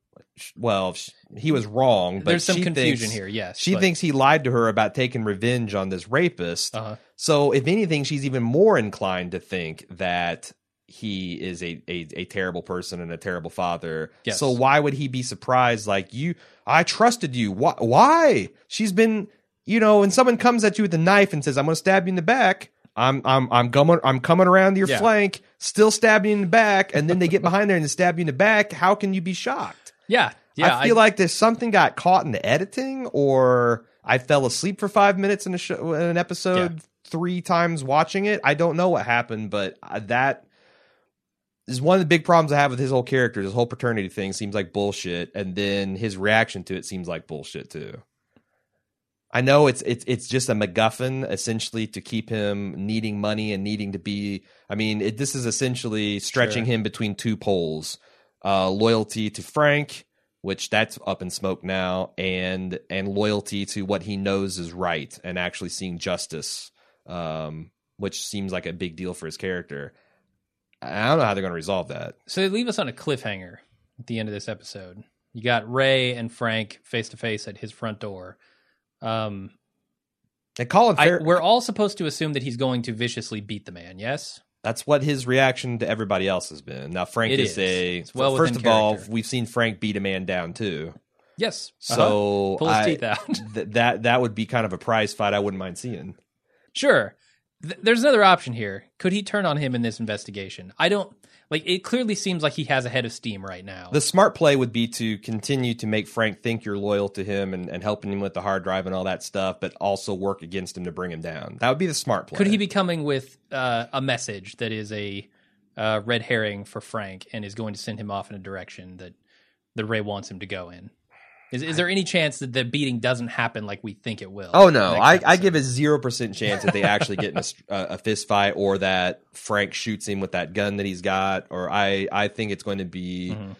Well, he was wrong, but there's some confusion thinks, here. Yes, she but. thinks he lied to her about taking revenge on this rapist. Uh-huh. So, if anything, she's even more inclined to think that he is a a, a terrible person and a terrible father. Yes. So, why would he be surprised? Like you, I trusted you. Why? Why? She's been, you know, when someone comes at you with a knife and says, "I'm going to stab you in the back." I'm I'm I'm coming I'm coming around to your yeah. flank, still stabbing you in the back, and then they get behind there and they stab you in the back. How can you be shocked? Yeah, yeah. I feel I, like there's something got caught in the editing, or I fell asleep for five minutes in a show, in an episode yeah. three times watching it. I don't know what happened, but that is one of the big problems I have with his whole character. His whole paternity thing seems like bullshit, and then his reaction to it seems like bullshit too. I know it's it's it's just a MacGuffin essentially to keep him needing money and needing to be. I mean, it, this is essentially stretching sure. him between two poles. Uh, loyalty to Frank, which that's up in smoke now, and and loyalty to what he knows is right and actually seeing justice, um, which seems like a big deal for his character. I don't know how they're going to resolve that. So they leave us on a cliffhanger at the end of this episode. You got Ray and Frank face-to-face at his front door. Um, and Colin Fer- I, we're all supposed to assume that he's going to viciously beat the man, yes? That's what his reaction to everybody else has been. Now, Frank it is a... It's well first of character. all, we've seen Frank beat a man down, too. Yes. So... Uh-huh. Pull his I, teeth out. th- that, that would be kind of a prize fight I wouldn't mind seeing. Sure. Th- there's another option here. Could he turn on him in this investigation? I don't... Like, it clearly seems like he has a head of steam right now. The smart play would be to continue to make Frank think you're loyal to him and, and helping him with the hard drive and all that stuff, but also work against him to bring him down. That would be the smart play. Could he be coming with uh, a message that is a uh, red herring for Frank and is going to send him off in a direction that, that Ray wants him to go in? Is, is there any chance that the beating doesn't happen like we think it will? Oh, no. I, I give a zero percent chance that they actually get in a, a fist fight or that Frank shoots him with that gun that he's got. Or I, I think it's going to be, mm-hmm.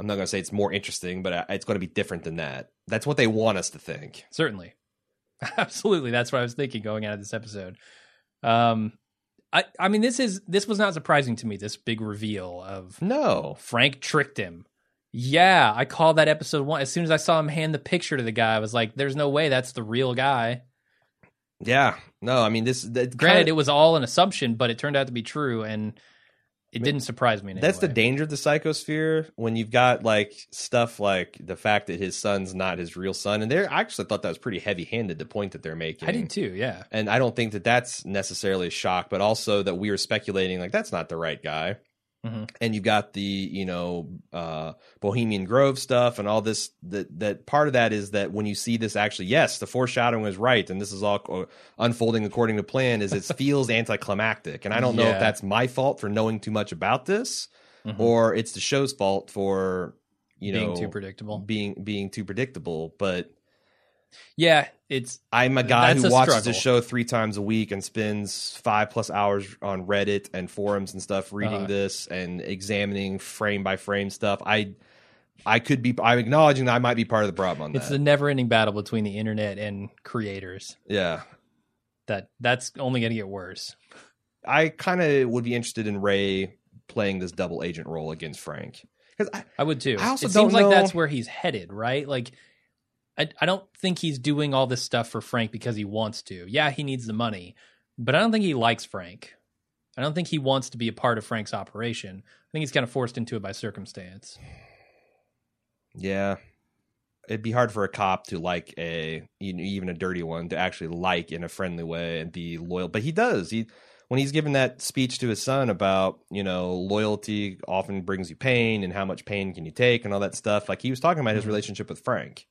I'm not going to say it's more interesting, but it's going to be different than that. That's what they want us to think. Certainly. Absolutely. That's what I was thinking going out of this episode. Um, I, I mean, this is this was not surprising to me, this big reveal of no Frank tricked him. Yeah, I called that episode one. As soon as I saw him hand the picture to the guy, I was like, there's no way that's the real guy. Yeah. No, I mean, this... That Granted, kinda... it was all an assumption, but it turned out to be true, and It didn't surprise me in any That's way. The danger of the psychosphere when you've got like stuff like the fact that his son's not his real son. And there, I actually thought that was pretty heavy handed, the point that they're making. I did too, yeah. And I don't think that that's necessarily a shock, but also that we were speculating like that's not the right guy. Mm-hmm. And you've got the, you know, uh, Bohemian Grove stuff and all this. That that part of that is that when you see this, actually, yes, the foreshadowing was right, and this is all co- unfolding according to plan. Is it feels anticlimactic, and I don't yeah. know if that's my fault for knowing too much about this, mm-hmm. or it's the show's fault for you being know too predictable, being being too predictable. But yeah, it's I'm a guy who a watches struggle. the show three times a week and spends five plus hours on Reddit and forums and stuff reading uh-huh. this and examining frame by frame stuff. I I could be I'm acknowledging that I might be part of the problem on that. It's the never ending battle between the internet and creators. Yeah. That that's only gonna get worse. I kinda would be interested in Ray playing this double agent role against Frank. Because I, I would too. I also it don't seems know... like that's where he's headed, right? Like I, I don't think he's doing all this stuff for Frank because he wants to. Yeah, he needs the money, but I don't think he likes Frank. I don't think he wants to be a part of Frank's operation. I think he's kind of forced into it by circumstance. Yeah. It'd be hard for a cop to like a, even a dirty one, to actually like in a friendly way and be loyal. But he does. He, when he's given that speech to his son about, you know, loyalty often brings you pain and how much pain can you take and all that stuff. Like he was talking about his relationship with Frank.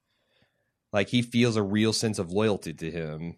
Like, he feels a real sense of loyalty to him,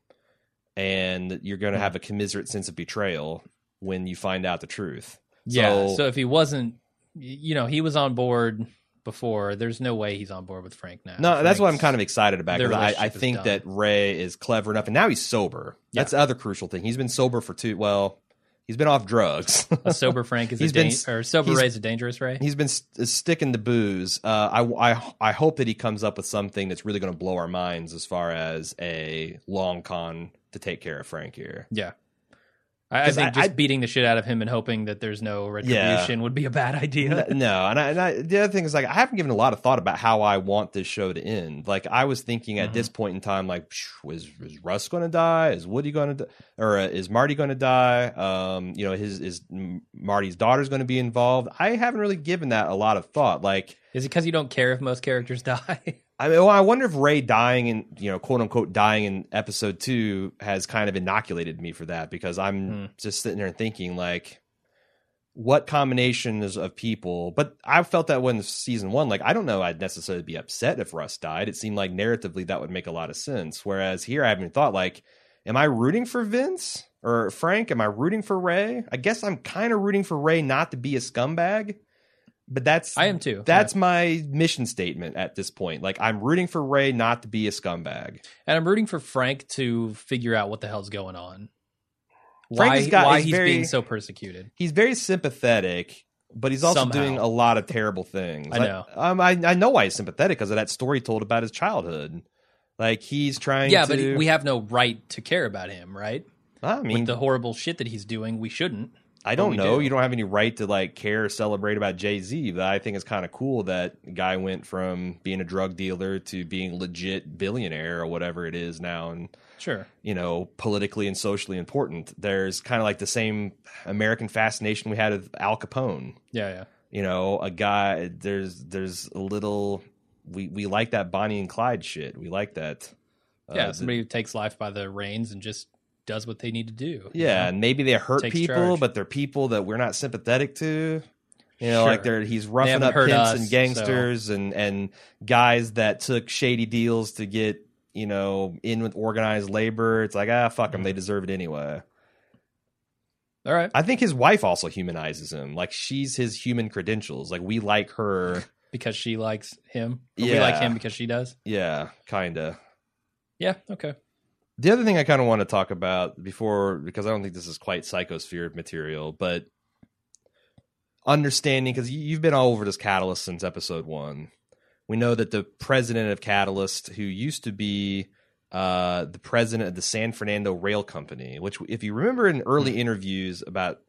and you're going to have a commiserate sense of betrayal when you find out the truth. Yeah, so, so if he wasn't, you know, he was on board before, there's no way he's on board with Frank now. No, Frank's, that's what I'm kind of excited about, because I, I think that Ray is clever enough, and now he's sober. That's yeah. the other crucial thing. He's been sober for two, well... He's been off drugs. A sober Frank is he's a da- been, or sober Ray's a dangerous Ray. He's been st- sticking to booze. Uh, I, I, I hope that he comes up with something that's really going to blow our minds as far as a long con to take care of Frank here. Yeah. I, I think I, just I, beating the shit out of him and hoping that there's no retribution yeah. would be a bad idea. No. And, I, and I, the other thing is, like, I haven't given a lot of thought about how I want this show to end. Like, I was thinking at mm-hmm. this point in time, like, is, is Russ going to die? Is Woody going to die? Or uh, is Marty going to die? Um, you know, his is Marty's daughter's going to be involved? I haven't really given that a lot of thought. Like, is it because you don't care if most characters die? I mean, well, I wonder if Ray dying in, you know, quote unquote dying in episode two has kind of inoculated me for that, because I'm mm. just sitting there thinking, like, what combinations of people. But I felt that when season one, like, I don't know I'd necessarily be upset if Russ died. It seemed like narratively that would make a lot of sense. Whereas here I haven't thought, like, am I rooting for Vince or Frank? Am I rooting for Ray? I guess I'm kind of rooting for Ray not to be a scumbag. But that's I am too. That's yeah. my mission statement at this point. Like, I'm rooting for Ray not to be a scumbag, and I'm rooting for Frank to figure out what the hell's going on. Frank why has got, why he's, he's very, being so persecuted? He's very sympathetic, but he's also Somehow. doing a lot of terrible things. I like, know. Um, I I know why he's sympathetic, because of that story told about his childhood. Like, he's trying. Yeah, to... but we have no right to care about him, right? I mean, with the horrible shit that he's doing, we shouldn't. I don't know. Do. You don't have any right to, like, care or celebrate about Jay-Z, but I think it's kind of cool that guy went from being a drug dealer to being legit billionaire or whatever it is now. And, sure, you know, politically and socially important. There's kind of like the same American fascination we had with Al Capone. Yeah, yeah. You know, a guy, there's there's a little, we, we like that Bonnie and Clyde shit. We like that. Yeah, uh, somebody the, who takes life by the reins and just does what they need to do. Yeah, and maybe they hurt people, charge. but they're people that we're not sympathetic to. You know, sure. like they're he's roughing they up pimps us, and gangsters so. and and guys that took shady deals to get, you know, in with organized labor. It's like, ah, fuck them. Mm-hmm. They deserve it anyway. All right. I think his wife also humanizes him. Like, she's his human credentials. Like, we like her. Because she likes him? Or yeah. We like him because she does? Yeah, kind of. Yeah, okay. The other thing I kind of want to talk about before, because I don't think this is quite psychosphere material, but understanding, because you've been all over this Catalyst since episode one. We know that the president of Catalyst, who used to be uh, the president of the San Fernando Rail Company, which, if you remember in early interviews about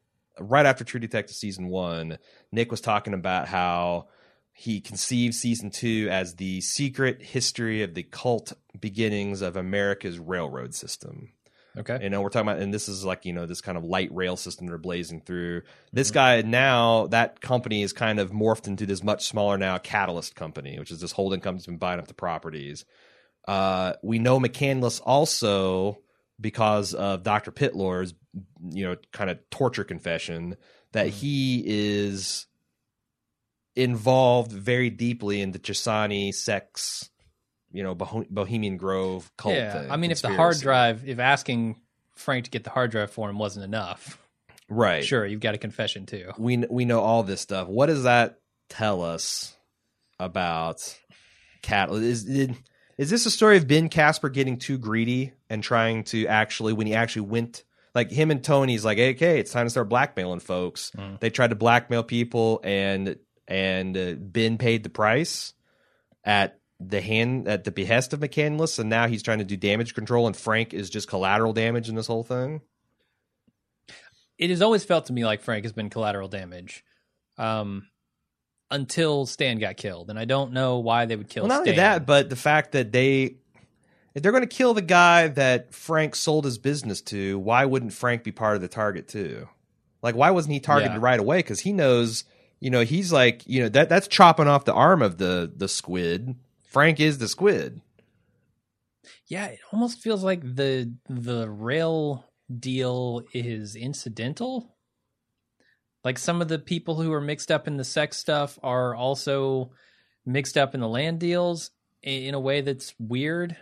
right after True Detective season one, Nick was talking about how he conceived season two as the secret history of the cult beginnings of America's railroad system. Okay. You know, we're talking about, and this is like, you know, this kind of light rail system they're blazing through. This mm-hmm. guy now, that company is kind of morphed into this much smaller now Catalyst company, which is this holding company that's been buying up the properties. Uh, we know McCandless also, because of Doctor Pitlor's, you know, kind of torture confession, that mm-hmm. he is involved very deeply in the Chessani sex, you know, Bohemian Grove cult. Yeah, thing, I mean, conspiracy. If the hard drive, if asking Frank to get the hard drive for him wasn't enough, right? Sure, you've got a confession too. We we know all this stuff. What does that tell us about Catalyst? Is it, is this a story of Ben Casper getting too greedy and trying to actually, when he actually went, like him and Tony's like, hey, okay, it's time to start blackmailing folks. Mm. They tried to blackmail people, and and uh, Ben paid the price at. the hand at the behest of McCandless, and now he's trying to do damage control, and Frank is just collateral damage in this whole thing. It has always felt to me like Frank has been collateral damage um, until Stan got killed, and I don't know why they would kill well, not Stan. Not only that, but the fact that they, if they're going to kill the guy that Frank sold his business to, why wouldn't Frank be part of the target too? Like, why wasn't he targeted yeah. right away? Because he knows, you know, he's like, you know, that that's chopping off the arm of the the squid. Frank is the squid. Yeah, it almost feels like the the rail deal is incidental. Like some of the people who are mixed up in the sex stuff are also mixed up in the land deals in a way that's weird.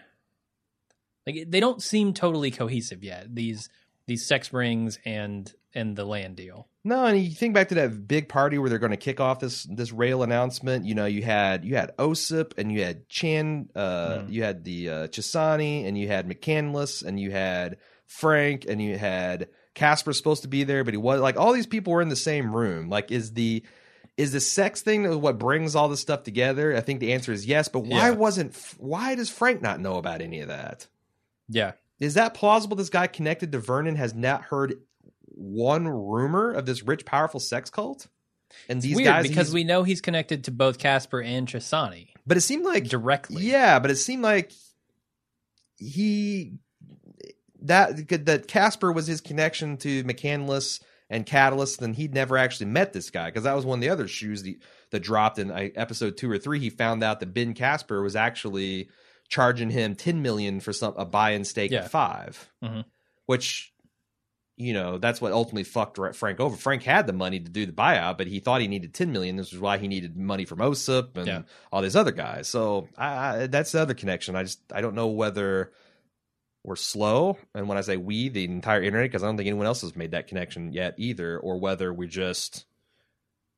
Like they don't seem totally cohesive yet. These these sex rings and and the land deal. No, and you think back to that big party where they're going to kick off this this rail announcement. You know, you had you had Osip, and you had Chan, uh, mm. you had the uh, Chessani, and you had McCandless, and you had Frank, and you had Casper supposed to be there, but he was like all these people were in the same room. Like, is the is the sex thing what brings all this stuff together? I think the answer is yes, but why yeah. wasn't why does Frank not know about any of that? Yeah, is that plausible? This guy connected to Vernon has not heard one rumor of this rich, powerful sex cult, and it's these weird, guys because we know he's connected to both Casper and Chessani. But it seemed like directly, yeah. But it seemed like he that that Casper was his connection to McCandless and Catalyst, and he'd never actually met this guy because that was one of the other shoes that, that dropped in episode two or three. He found out that Ben Casper was actually charging him ten million for some a buy-in stake yeah. at five, mm-hmm. which. You know, that's what ultimately fucked Frank over. Frank had the money to do the buyout, but he thought he needed ten million dollars. This is why he needed money from Osip and yeah. all these other guys. So I, I, that's the other connection. I just I don't know whether we're slow. And when I say we, the entire internet, because I don't think anyone else has made that connection yet either, or whether we just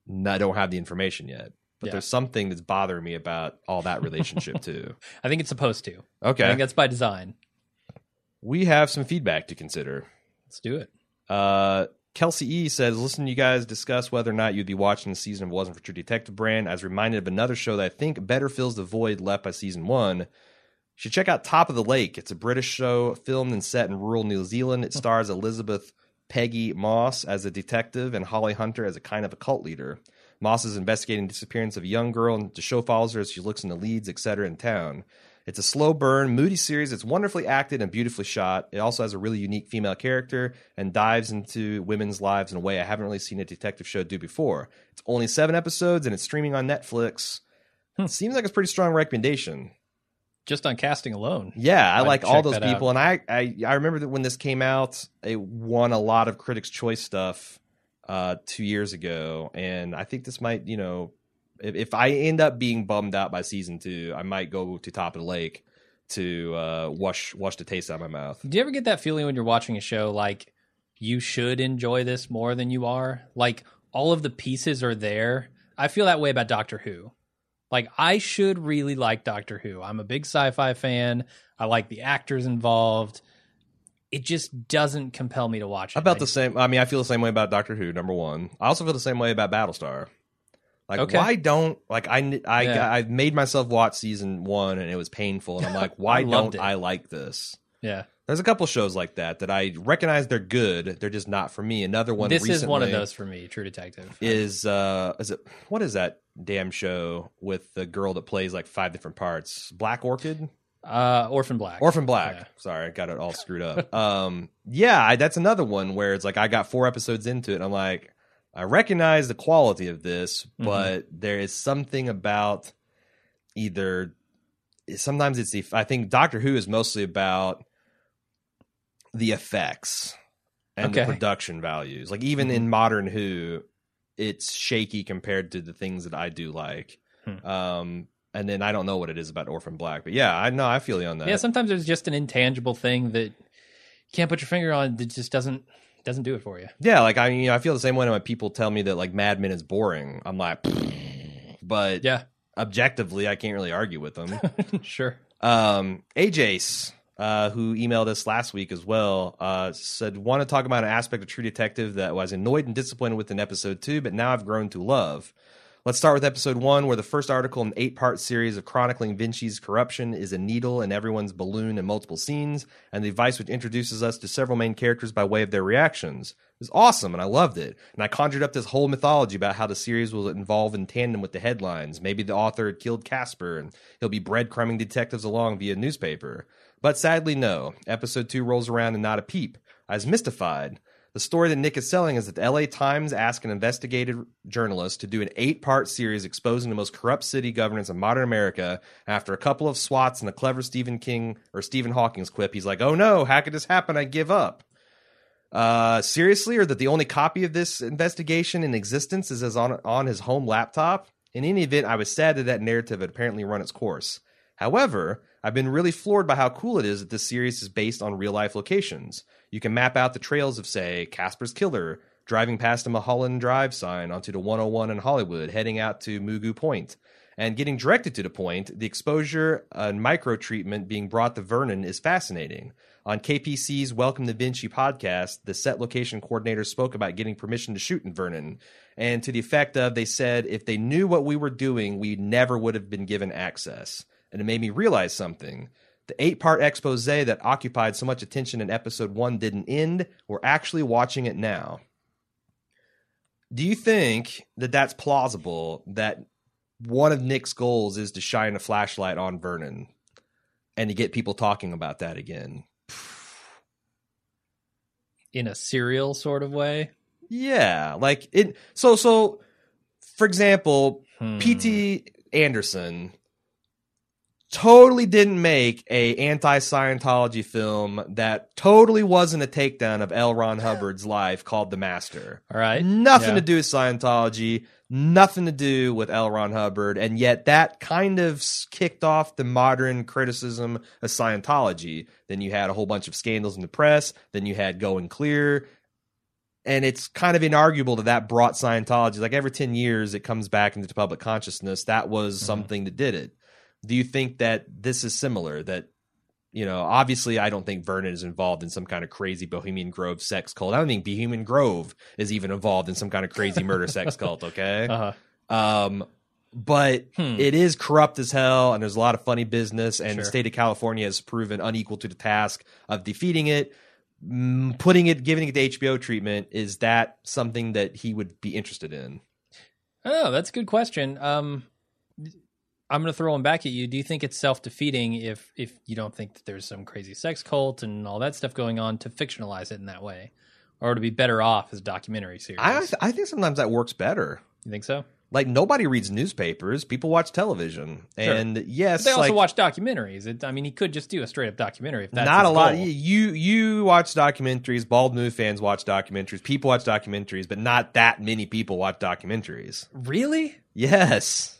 not, don't have the information yet. But yeah. there's something that's bothering me about all that relationship too. I think it's supposed to. Okay. I think that's by design. We have some feedback to consider. Let's do it. Uh, Kelsey E says, listen, you guys discuss whether or not you'd be watching the season if it wasn't for True Detective brand. I was reminded of another show that I think better fills the void left by season one. You should check out Top of the Lake. It's a British show filmed and set in rural New Zealand. It stars Elizabeth Peggy Moss as a detective and Holly Hunter as a kind of a cult leader. Moss is investigating the disappearance of a young girl, and the show follows her as she looks into leads, et cetera in town. It's a slow burn, moody series. It's wonderfully acted and beautifully shot. It also has a really unique female character and dives into women's lives in a way I haven't really seen a detective show do before. It's only seven episodes, and it's streaming on Netflix. Hmm. It seems like it's a pretty strong recommendation. Just on casting alone. Yeah, I like all those people. Out. And I, I, I remember that when this came out, it won a lot of Critics' Choice stuff uh, two years ago. And I think this might, you know... If I end up being bummed out by season two, I might go to Top of the Lake to uh, wash wash the taste out of my mouth. Do you ever get that feeling when you're watching a show like you should enjoy this more than you are? Like all of the pieces are there. I feel that way about Doctor Who. Like I should really like Doctor Who. I'm a big sci-fi fan. I like the actors involved. It just doesn't compel me to watch it. About the same. I mean, I feel the same way about Doctor Who, number one. I also feel the same way about Battlestar. Like, okay. why don't, like, I, I, yeah. I made myself watch season one and it was painful. And I'm like, why I don't it. I like this? Yeah. There's a couple shows like that that I recognize they're good. They're just not for me. Another one. This is one of those for me, True Detective. Is, uh, is it, what is that damn show with the girl that plays like five different parts? Black Orchid? Uh, Orphan Black. Orphan Black. Yeah. Sorry, I got it all screwed up. um, yeah, I, that's another one where it's like I got four episodes into it, and I'm like, I recognize the quality of this, but mm-hmm. there is something about either. Sometimes it's the. I think Doctor Who is mostly about the effects and okay. the production values. Like even mm-hmm. in modern Who, it's shaky compared to the things that I do like. Hmm. Um, and then I don't know what it is about Orphan Black, but yeah, I know I feel you on that. Yeah, sometimes there's just an intangible thing that you can't put your finger on that just doesn't doesn't do it for you. Yeah, like I you know, I feel the same way when people tell me that like Mad Men is boring. I'm like, but yeah, objectively, I can't really argue with them. Sure. Um, A J's, uh, who emailed us last week as well, uh, said, want to talk about an aspect of True Detective that was annoyed and disappointed with in episode two, but now I've grown to love. Let's start with episode one, where the first article in an eight-part series of chronicling Vinci's corruption is a needle in everyone's balloon in multiple scenes, and the device which introduces us to several main characters by way of their reactions. It was awesome, and I loved it. And I conjured up this whole mythology about how the series will evolve in tandem with the headlines. Maybe the author had killed Casper, and he'll be breadcrumbing detectives along via newspaper. But sadly, no. Episode two rolls around and not a peep. I was mystified. The story that Nick is selling is that the L A Times asked an investigative journalist to do an eight-part series exposing the most corrupt city governance in modern America. After a couple of swats and a clever Stephen King or Stephen Hawking's quip, he's like, oh no, how could this happen? I give up. Uh, seriously? Or that the only copy of this investigation in existence is on, on his home laptop? In any event, I was sad that that narrative had apparently run its course. However, I've been really floored by how cool it is that this series is based on real-life locations. You can map out the trails of, say, Casper's killer, driving past a Mulholland Drive sign onto the one oh one in Hollywood, heading out to Mugu Point. And getting directed to the point, the exposure and micro-treatment being brought to Vernon is fascinating. On K P C's Welcome to Vinci podcast, the set location coordinator spoke about getting permission to shoot in Vernon. And to the effect of, they said, if they knew what we were doing, we never would have been given access. And it made me realize something. The eight-part expose that occupied so much attention in episode one didn't end. We're actually watching it now. Do you think that that's plausible, that one of Nick's goals is to shine a flashlight on Vernon and to get people talking about that again? In a serial sort of way? Yeah. Like it. So, so for example, hmm. P T Anderson totally didn't make a anti-Scientology film that totally wasn't a takedown of L. Ron Hubbard's life called The Master. All right. Nothing yeah. to do with Scientology, nothing to do with L. Ron Hubbard, and yet that kind of kicked off the modern criticism of Scientology. Then you had a whole bunch of scandals in the press, then you had Going Clear, and it's kind of inarguable that that brought Scientology. Like every ten years, it comes back into public consciousness. That was mm-hmm. something that did it. Do you think that this is similar? That, you know, obviously I don't think Vernon is involved in some kind of crazy Bohemian Grove sex cult. I don't think Bohemian Grove is even involved in some kind of crazy murder sex cult, okay? Uh-huh. Um, but hmm. it is corrupt as hell, and there's a lot of funny business, and sure. the state of California has proven unequal to the task of defeating it. Putting it, giving it the H B O treatment, is that something that he would be interested in? Oh, that's a good question. Um I'm going to throw them back at you. Do you think it's self-defeating if if you don't think that there's some crazy sex cult and all that stuff going on to fictionalize it in that way? Or to be better off as a documentary series? I th- I think sometimes that works better. You think so? Like, nobody reads newspapers. People watch television. Sure. And, yes, but they also like, watch documentaries. It, I mean, he could just do a straight-up documentary if that's not a goal. Lot. You you watch documentaries. Bald Move fans watch documentaries. People watch documentaries. But not that many people watch documentaries. Really? Yes.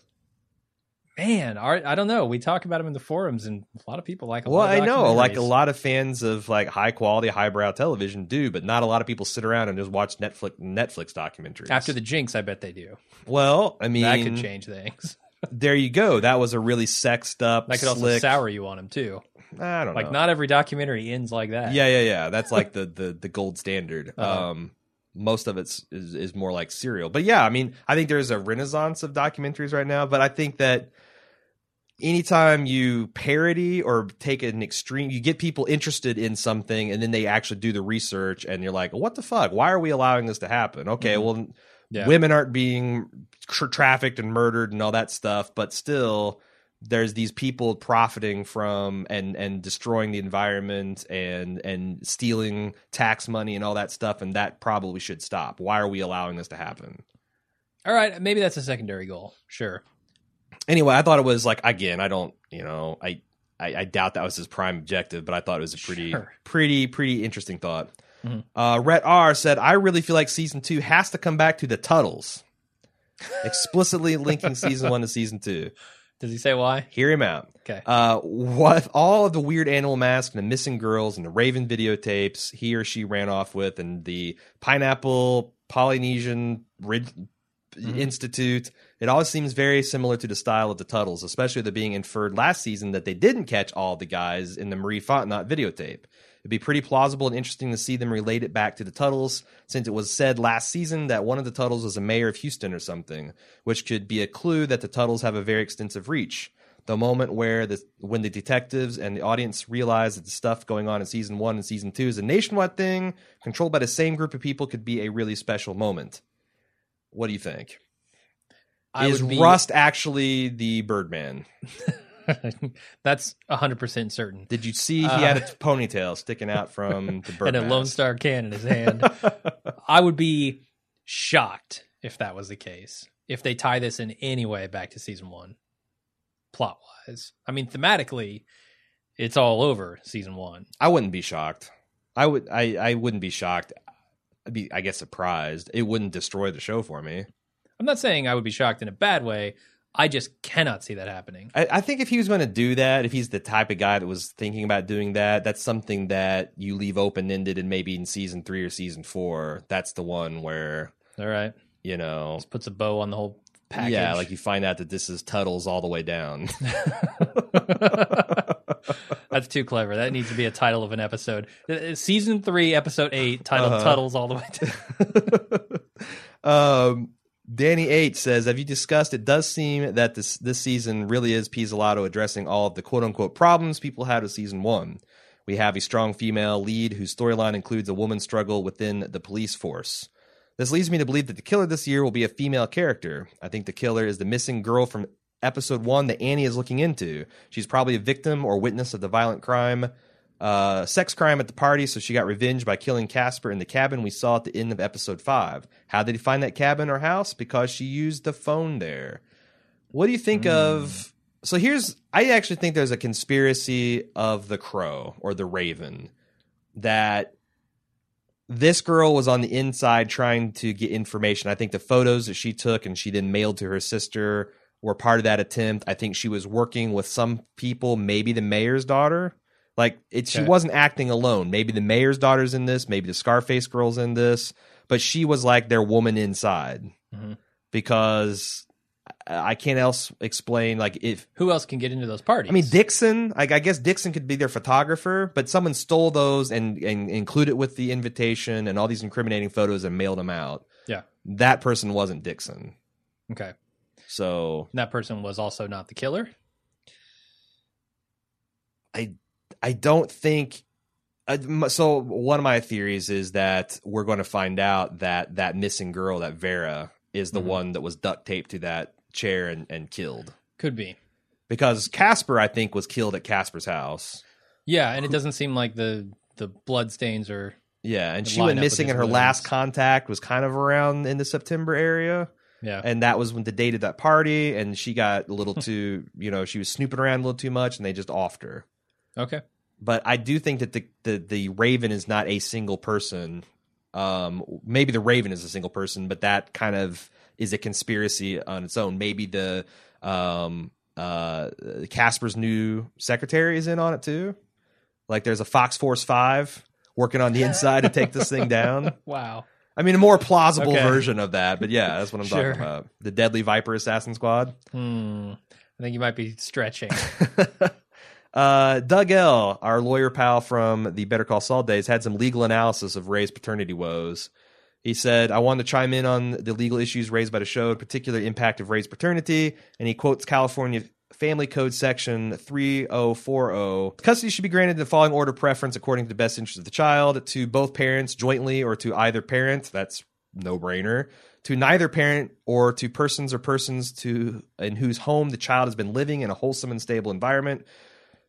Man, our, I don't know. We talk about them in the forums, and a lot of people like a lot of documentaries. Well, I know. Like, a lot of fans of, like, high-quality, highbrow television do, but not a lot of people sit around and just watch Netflix Netflix documentaries. After The Jinx, I bet they do. Well, I mean... That could change things. There you go. That was a really sexed up, That could also slick... sour you on them, too. I don't like, know. Like, not every documentary ends like that. Yeah, yeah, yeah. That's, like, the, the, the gold standard. Uh-huh. Um Most of it is, is, is more like Serial. But, yeah, I mean, I think there's a renaissance of documentaries right now, but I think that... Anytime you parody or take an extreme, you get people interested in something, and then they actually do the research, and you're like, what the fuck? Why are we allowing this to happen? Okay, mm-hmm. well, yeah. women aren't being tra- trafficked and murdered and all that stuff, but still, there's these people profiting from and and destroying the environment and and stealing tax money and all that stuff, and that probably should stop. Why are we allowing this to happen? All right, maybe that's a secondary goal. Sure. Anyway, I thought it was like, again, I don't, you know, I I, I doubt that was his prime objective, but I thought it was a pretty, sure. pretty, pretty interesting thought. Mm-hmm. Uh, Rhett R said, I really feel like season two has to come back to the Tuttles, explicitly linking season one to season two. Does he say why? Hear him out. Okay. Uh, what all of the weird animal masks and the missing girls and the Raven videotapes he or she ran off with, and the Pineapple Polynesian Rid- mm-hmm. Institute, it all seems very similar to the style of the Tuttles, especially the being inferred last season that they didn't catch all the guys in the Marie Fontenot videotape. It'd be pretty plausible and interesting to see them relate it back to the Tuttles, since it was said last season that one of the Tuttles was a mayor of Houston or something, which could be a clue that the Tuttles have a very extensive reach. The moment where the when the detectives and the audience realize that the stuff going on in season one and season two is a nationwide thing controlled by the same group of people could be a really special moment. What do you think? I is be... Rust actually the Birdman? That's one hundred percent certain. Did you see he uh, had a ponytail sticking out from the bird and mask? A Lone Star can in his hand. I would be shocked if that was the case, if they tie this in any way back to season one, plot-wise. I mean, thematically, it's all over season one. I wouldn't be shocked. I, would, I, I wouldn't be shocked. I'd be, I guess, surprised. It wouldn't destroy the show for me. I'm not saying I would be shocked in a bad way. I just cannot see that happening. I, I think if he was going to do that, if he's the type of guy that was thinking about doing that, that's something that you leave open-ended, and maybe in season three or season four, that's the one where... All right. You know... Just puts a bow on the whole package. Yeah, like you find out that this is Tuttles all the way down. That's too clever. That needs to be a title of an episode. Season three, episode eight, titled uh-huh. Tuttles all the way down. um... Danny H says, have you discussed, it does seem that this this season really is Pizzolatto addressing all of the quote-unquote problems people had with season one. We have a strong female lead whose storyline includes a woman's struggle within the police force. This leads me to believe that the killer this year will be a female character. I think the killer is the missing girl from episode one that Annie is looking into. She's probably a victim or witness of the violent crime, uh, sex crime at the party, so she got revenge by killing Casper in the cabin we saw at the end of episode five. How did he find that cabin or house? Because she used the phone there. What do you think mm. of... So here's... I actually think there's a conspiracy of the Crow or the Raven that this girl was on the inside trying to get information. I think the photos that she took and she then mailed to her sister were part of that attempt. I think she was working with some people, maybe the mayor's daughter. Like, it, okay. She wasn't acting alone. Maybe the mayor's daughter's in this. Maybe the Scarface girl's in this. But she was like their woman inside, mm-hmm. because I can't else explain. Like, if who else can get into those parties? I mean, Dixon. Like, I guess Dixon could be their photographer, but someone stole those and and included it with the invitation and all these incriminating photos and mailed them out. Yeah, that person wasn't Dixon. Okay, so and that person was also not the killer. I I don't think. So one of my theories is that we're going to find out that that missing girl, that Vera, is the mm-hmm. one that was duct taped to that chair and, and killed. Could be. Because Casper, I think, was killed at Casper's house. Yeah, and it doesn't seem like the, the bloodstains are... Yeah, and she went missing, and her wounds. Last contact was kind of around in the September area. Yeah. And that was when the date of that party, and she got a little too, you know, she was snooping around a little too much, and they just offed her. Okay. But I do think that the, the, the Raven is not a single person. Um, maybe the Raven is a single person, but that kind of is a conspiracy on its own. Maybe the um, uh, Casper's new secretary is in on it too. Like, there's a Fox Force Five working on the inside to take this thing down. Wow. I mean, a more plausible okay. version of that. But yeah, that's what I'm sure. talking about. The Deadly Viper Assassin Squad. Hmm. I think you might be stretching. Uh, Doug L., our lawyer pal from the Better Call Saul days, had some legal analysis of Ray's paternity woes. He said, I wanted to chime in on the legal issues raised by the show, in particular impact of Ray's paternity, and he quotes California Family Code Section three oh four oh. Custody should be granted in the following order preference according to the best interest of the child, to both parents jointly or to either parent. That's no-brainer, to neither parent or to persons or persons to in whose home the child has been living in a wholesome and stable environment,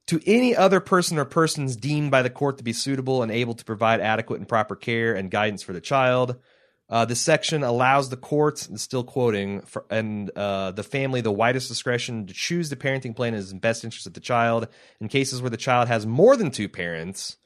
to any other person or persons deemed by the court to be suitable and able to provide adequate and proper care and guidance for the child. Uh, this section allows the courts, and still quoting, for, and uh, the family the widest discretion to choose the parenting plan as in best interest of the child. In cases where the child has more than two parents,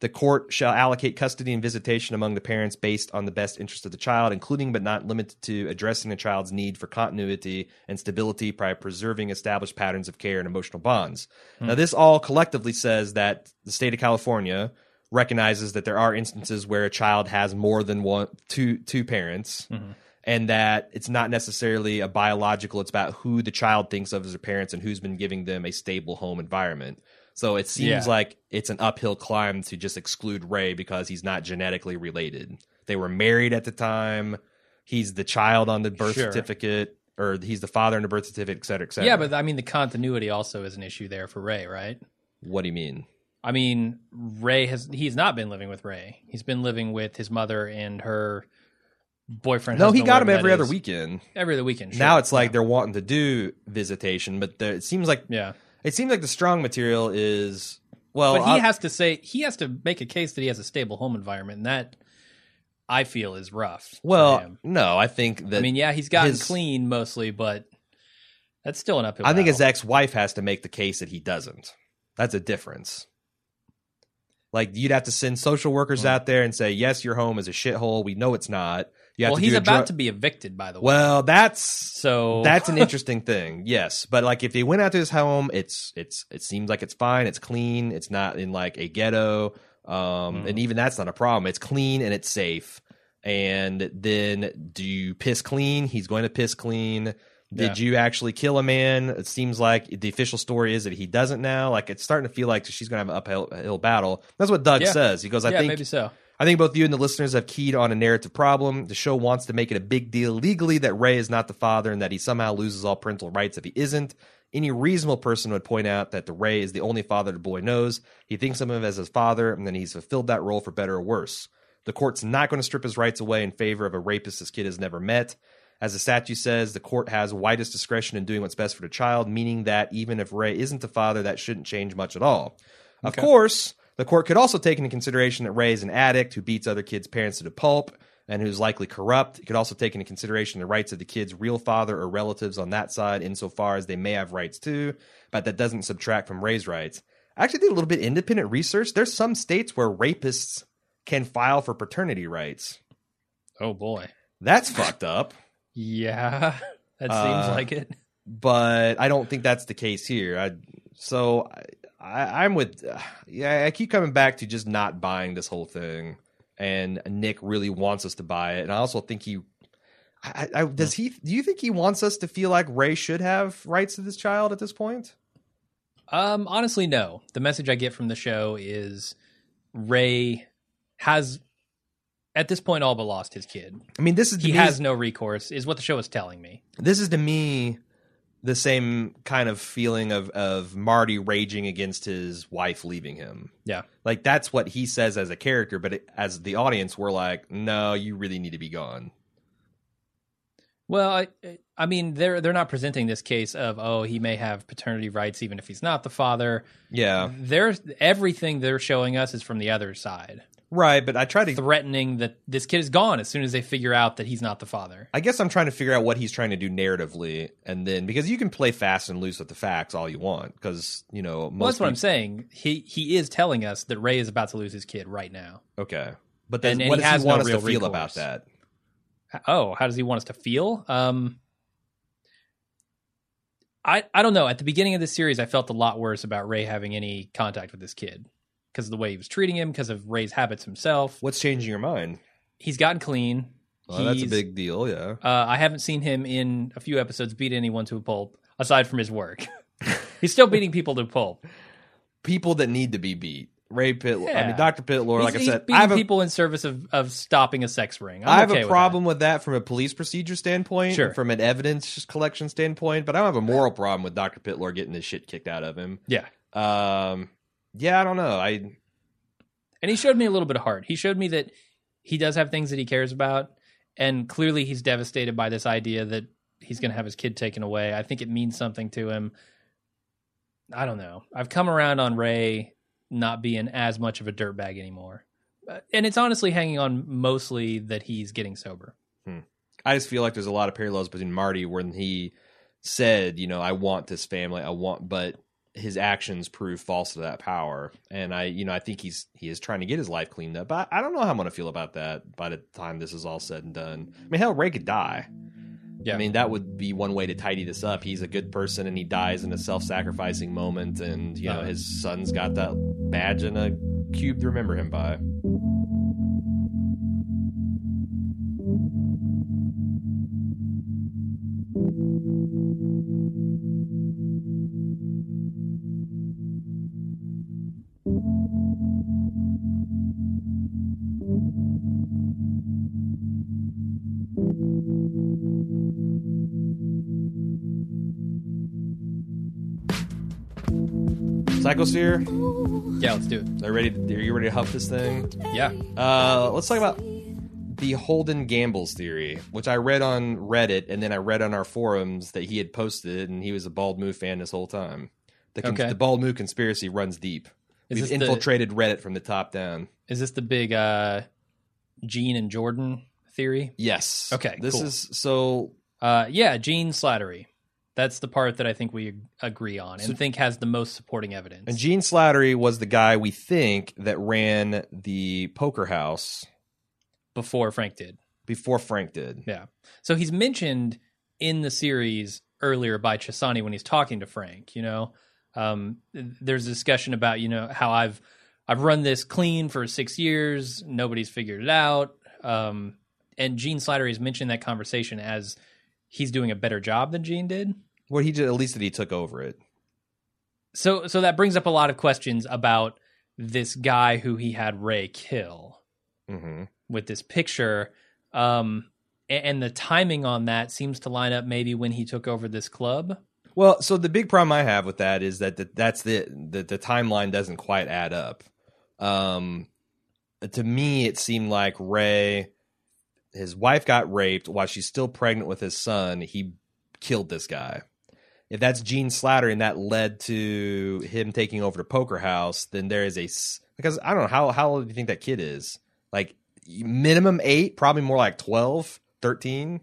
the court shall allocate custody and visitation among the parents based on the best interest of the child, including but not limited to addressing the child's need for continuity and stability by preserving established patterns of care and emotional bonds. Hmm. Now, this all collectively says that the state of California recognizes that there are instances where a child has more than one, two, two parents, mm-hmm. and that it's not necessarily a biological. It's about who the child thinks of as their parents and who's been giving them a stable home environment. So it seems yeah. like it's an uphill climb to just exclude Ray because he's not genetically related. They were married at the time. He's the child on the birth sure. certificate, or he's the father on the birth certificate, et cetera, et cetera. Yeah, but I mean, the continuity also is an issue there for Ray, right? What do you mean? I mean, Ray has, he's not been living with Ray. He's been living with his mother and her boyfriend. No, husband, he got him every other is. weekend. Every other weekend. Sure. Now it's like yeah. they're wanting to do visitation, but there, it seems like... yeah. It seems like the strong material is, well... But he I'll, has to say, he has to make a case that he has a stable home environment, and that, I feel, is rough. Well, no, I think that... I mean, yeah, he's gotten his, clean mostly, but that's still an uphill I battle. Think his ex-wife has to make the case that he doesn't. That's a difference. Like, you'd have to send social workers mm-hmm. out there and say, yes, your home is a shithole. We know it's not. You have well, to he's about dr- to be evicted, by the way. Well, that's so that's an interesting thing. Yes, but like if he went out to his home, it's it's it seems like it's fine. It's clean. It's not in like a ghetto, um, mm. and even that's not a problem. It's clean and it's safe. And then do you piss clean? He's going to piss clean. Did yeah. you actually kill a man? It seems like the official story is that he doesn't now. Like it's starting to feel like she's going to have an uphill battle. That's what Doug yeah. says. He goes, I yeah, think maybe so. I think both you and the listeners have keyed on a narrative problem. The show wants to make it a big deal legally that Ray is not the father and that he somehow loses all parental rights if he isn't. Any reasonable person would point out that the Ray is the only father the boy knows. He thinks of him as his father, and then he's fulfilled that role for better or worse. The court's not going to strip his rights away in favor of a rapist this kid has never met. As the statute says, the court has widest discretion in doing what's best for the child, meaning that even if Ray isn't the father, that shouldn't change much at all. Okay. Of course... the court could also take into consideration that Ray is an addict who beats other kids' parents to the pulp and who's likely corrupt. It could also take into consideration the rights of the kid's real father or relatives on that side insofar as they may have rights too, but that doesn't subtract from Ray's rights. I actually did a little bit of independent research. There's some states where rapists can file for paternity rights. Oh, boy. That's fucked up. Yeah, that seems uh, like it. But I don't think that's the case here. I, so... I, I, I'm with, uh, yeah, I keep coming back to just not buying this whole thing, and Nick really wants us to buy it, and I also think he, I, I, does he? Do you think he wants us to feel like Ray should have rights to this child at this point? Um, honestly, no. The message I get from the show is Ray has, at this point, all but lost his kid. I mean, this is he me, has no recourse, is what the show is telling me. This is to me. The same kind of feeling of, of Marty raging against his wife leaving him. Yeah. Like, that's what he says as a character, but it, as the audience, we're like, no, you really need to be gone. Well, I, I mean, they're they're not presenting this case of, oh, he may have paternity rights even if he's not the father. Yeah. They're, everything they're showing us is from the other side. Right, but I try to... threatening that this kid is gone as soon as they figure out that he's not the father. I guess I'm trying to figure out what he's trying to do narratively, and then... because you can play fast and loose with the facts all you want, because, you know... Most well, that's what people... I'm saying. He he is telling us that Ray is about to lose his kid right now. Okay. But then and, what and does he, has he want no us to recourse. Feel about that? Oh, how does he want us to feel? Um, I, I don't know. At the beginning of this series, I felt a lot worse about Ray having any contact with this kid. Because of the way he was treating him, because of Ray's habits himself. What's changing your mind? He's gotten clean. Well, that's a big deal, yeah. Uh, I haven't seen him in a few episodes beat anyone to a pulp, aside from his work. He's still beating people to a pulp. People that need to be beat. Ray Pitlor, yeah. I mean, Doctor Pitlor, like I said. He's beating I have a, people in service of, of stopping a sex ring. I'm I have okay a problem with that. with that from a police procedure standpoint, sure. from an evidence collection standpoint, but I don't have a moral problem with Doctor Pitlor getting this shit kicked out of him. Yeah. Um... Yeah, I don't know. I And he showed me a little bit of heart. He showed me that he does have things that he cares about, And clearly he's devastated by this idea that he's going to have his kid taken away. I think it means something to him. I don't know. I've come around on Ray not being as much of a dirtbag anymore. And it's honestly hanging on mostly that he's getting sober. Hmm. I just feel like there's a lot of parallels between Marty when he said, you know, I want this family. I want, but his actions prove false to that power. And I, you know, I think he's, he is trying to get his life cleaned up. But I don't know how I'm going to feel about that by the time this is all said and done. I mean, hell, Ray could die. Yeah. I mean, that would be one way to tidy this up. He's a good person and he dies in a self-sacrificing moment. And, you know, uh-huh. his son's got that badge and a cube to remember him by. Psychosphere? Yeah, let's do it. Are you ready to, are you ready to huff this thing? Yeah. Uh, let's talk about the Holden Gambles theory, which I read on Reddit, and then I read on our forums that he had posted, and he was a Bald Move fan this whole time. The, cons- okay. the Bald Move conspiracy runs deep. Is We've infiltrated the, Reddit from the top down. Is this the big uh, Gene and Jordan theory? Yes. Okay, This cool. is so... Uh, yeah, Gene Slattery. That's the part that I think we agree on and so, think has the most supporting evidence. And Gene Slattery was the guy we think that ran the poker house. Before Frank did. Before Frank did. Yeah. So he's mentioned in the series earlier by Chessani when he's talking to Frank, you know. Um, there's a discussion about, you know, how I've I've run this clean for six years. Nobody's figured it out. Um, and Gene Slattery has mentioned that conversation as he's doing a better job than Gene did. Well, he did, at least that he took over it. So so that brings up a lot of questions about this guy who he had Ray kill mm-hmm. with this picture. Um, and, and the timing on that seems to line up maybe when he took over this club. Well, so the big problem I have with that is that the, that's the, the, the timeline doesn't quite add up. Um, to me, it seemed like Ray, his wife got raped while she's still pregnant with his son. He killed this guy. If that's Gene Slattery and that led to him taking over the poker house, then there is a... Because I don't know, how, how old do you think that kid is? Like, minimum eight, probably more like twelve, thirteen?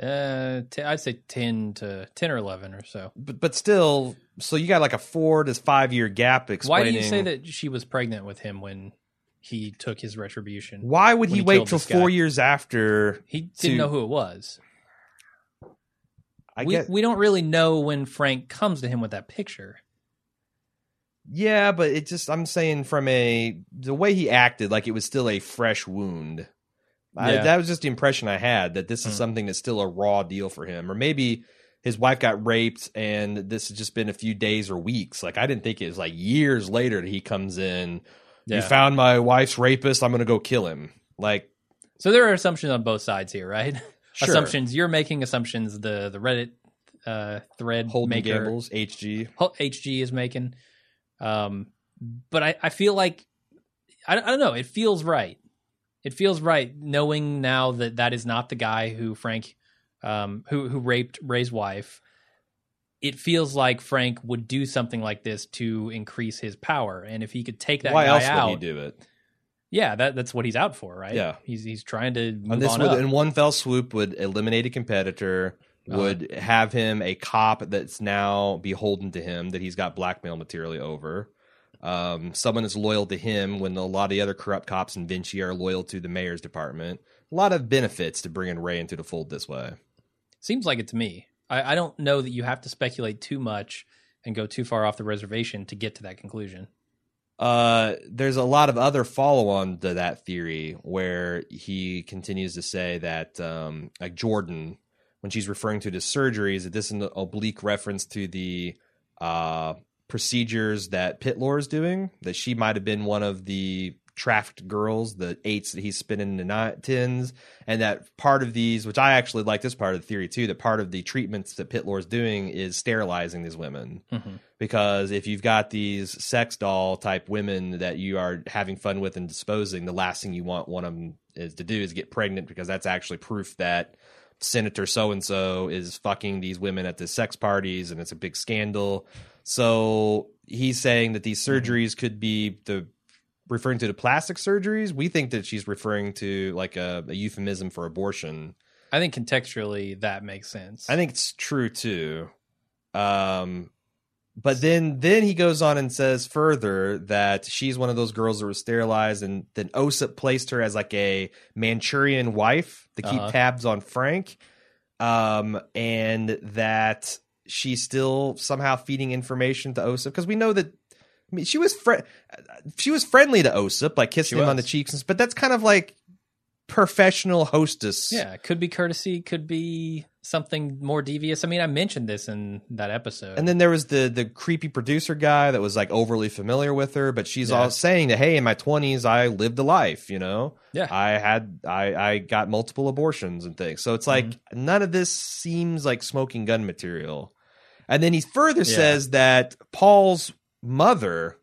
Uh, t- I'd say ten to ten or eleven or so. But but still, so you got like a four to five year gap explaining. Why do you say that she was pregnant with him when he took his retribution? Why would he, he wait till four years after? He didn't to... know who it was. I we, guess... we don't really know when Frank comes to him with that picture. Yeah, but it just, I'm saying from a, the way he acted, like it was still a fresh wound. Yeah. I, that was just the impression I had, that this is mm. something that's still a raw deal for him. Or maybe his wife got raped and this has just been a few days or weeks. Like, I didn't think it was like years later that he comes in. Yeah. You found my wife's rapist. I'm going to go kill him. Like, so there are assumptions on both sides here, right? Sure. Assumptions. You're making assumptions. The, the Reddit uh, thread Holden maker. Gambles, H G. H G is making. Um, but I, I feel like, I, I don't know. It feels right. It feels right knowing now that that is not the guy who Frank, um, who who raped Ray's wife. It feels like Frank would do something like this to increase his power, and if he could take that Why guy out, why else would he do it? Yeah, that that's what he's out for, right? Yeah, he's he's trying to move and this on would, up. In one fell swoop, would eliminate a competitor, uh-huh. would have him a cop that's now beholden to him that he's got blackmail material over. Um, someone is loyal to him when a lot of the other corrupt cops in Vinci are loyal to the mayor's department. A lot of benefits to bringing Ray into the fold this way. Seems like it to me. I, I don't know that you have to speculate too much and go too far off the reservation to get to that conclusion. Uh, there's a lot of other follow-on to that theory where he continues to say that, um, like Jordan, when she's referring to the surgeries, that this is an oblique reference to the... Uh, procedures that Pitlor is doing, that she might have been one of the trafficked girls, the eights that he's spinning the nine, tens, and that part of these, which I actually like this part of the theory too, that part of the treatments that Pitlor is doing is sterilizing these women. Mm-hmm. Because if you've got these sex doll type women that you are having fun with and disposing, the last thing you want one of them is to do is get pregnant, because that's actually proof that Senator so-and-so is fucking these women at the sex parties, and it's a big scandal. So he's saying that these surgeries could be the referring to the plastic surgeries. We think that she's referring to like a, a euphemism for abortion. I think contextually that makes sense. I think it's true too. Um, but then, then he goes on and says further that she's one of those girls that was sterilized, and then Osip placed her as like a Manchurian wife to keep uh-huh. tabs on Frank. Um, and that she's still somehow feeding information to Osip, because we know that, I mean, she was fr- she was friendly to Osip, like kissing she him was. on the cheeks, but that's kind of like professional hostess. Yeah, could be courtesy, could be something more devious. I mean, I mentioned this in that episode. And then there was the the creepy producer guy that was like overly familiar with her, but she's yeah. all saying that, hey, in my twenties, I lived a life, you know? Yeah. I had, I, I got multiple abortions and things. So it's like, mm-hmm. none of this seems like smoking gun material. And then he further yeah. says that Paul's mother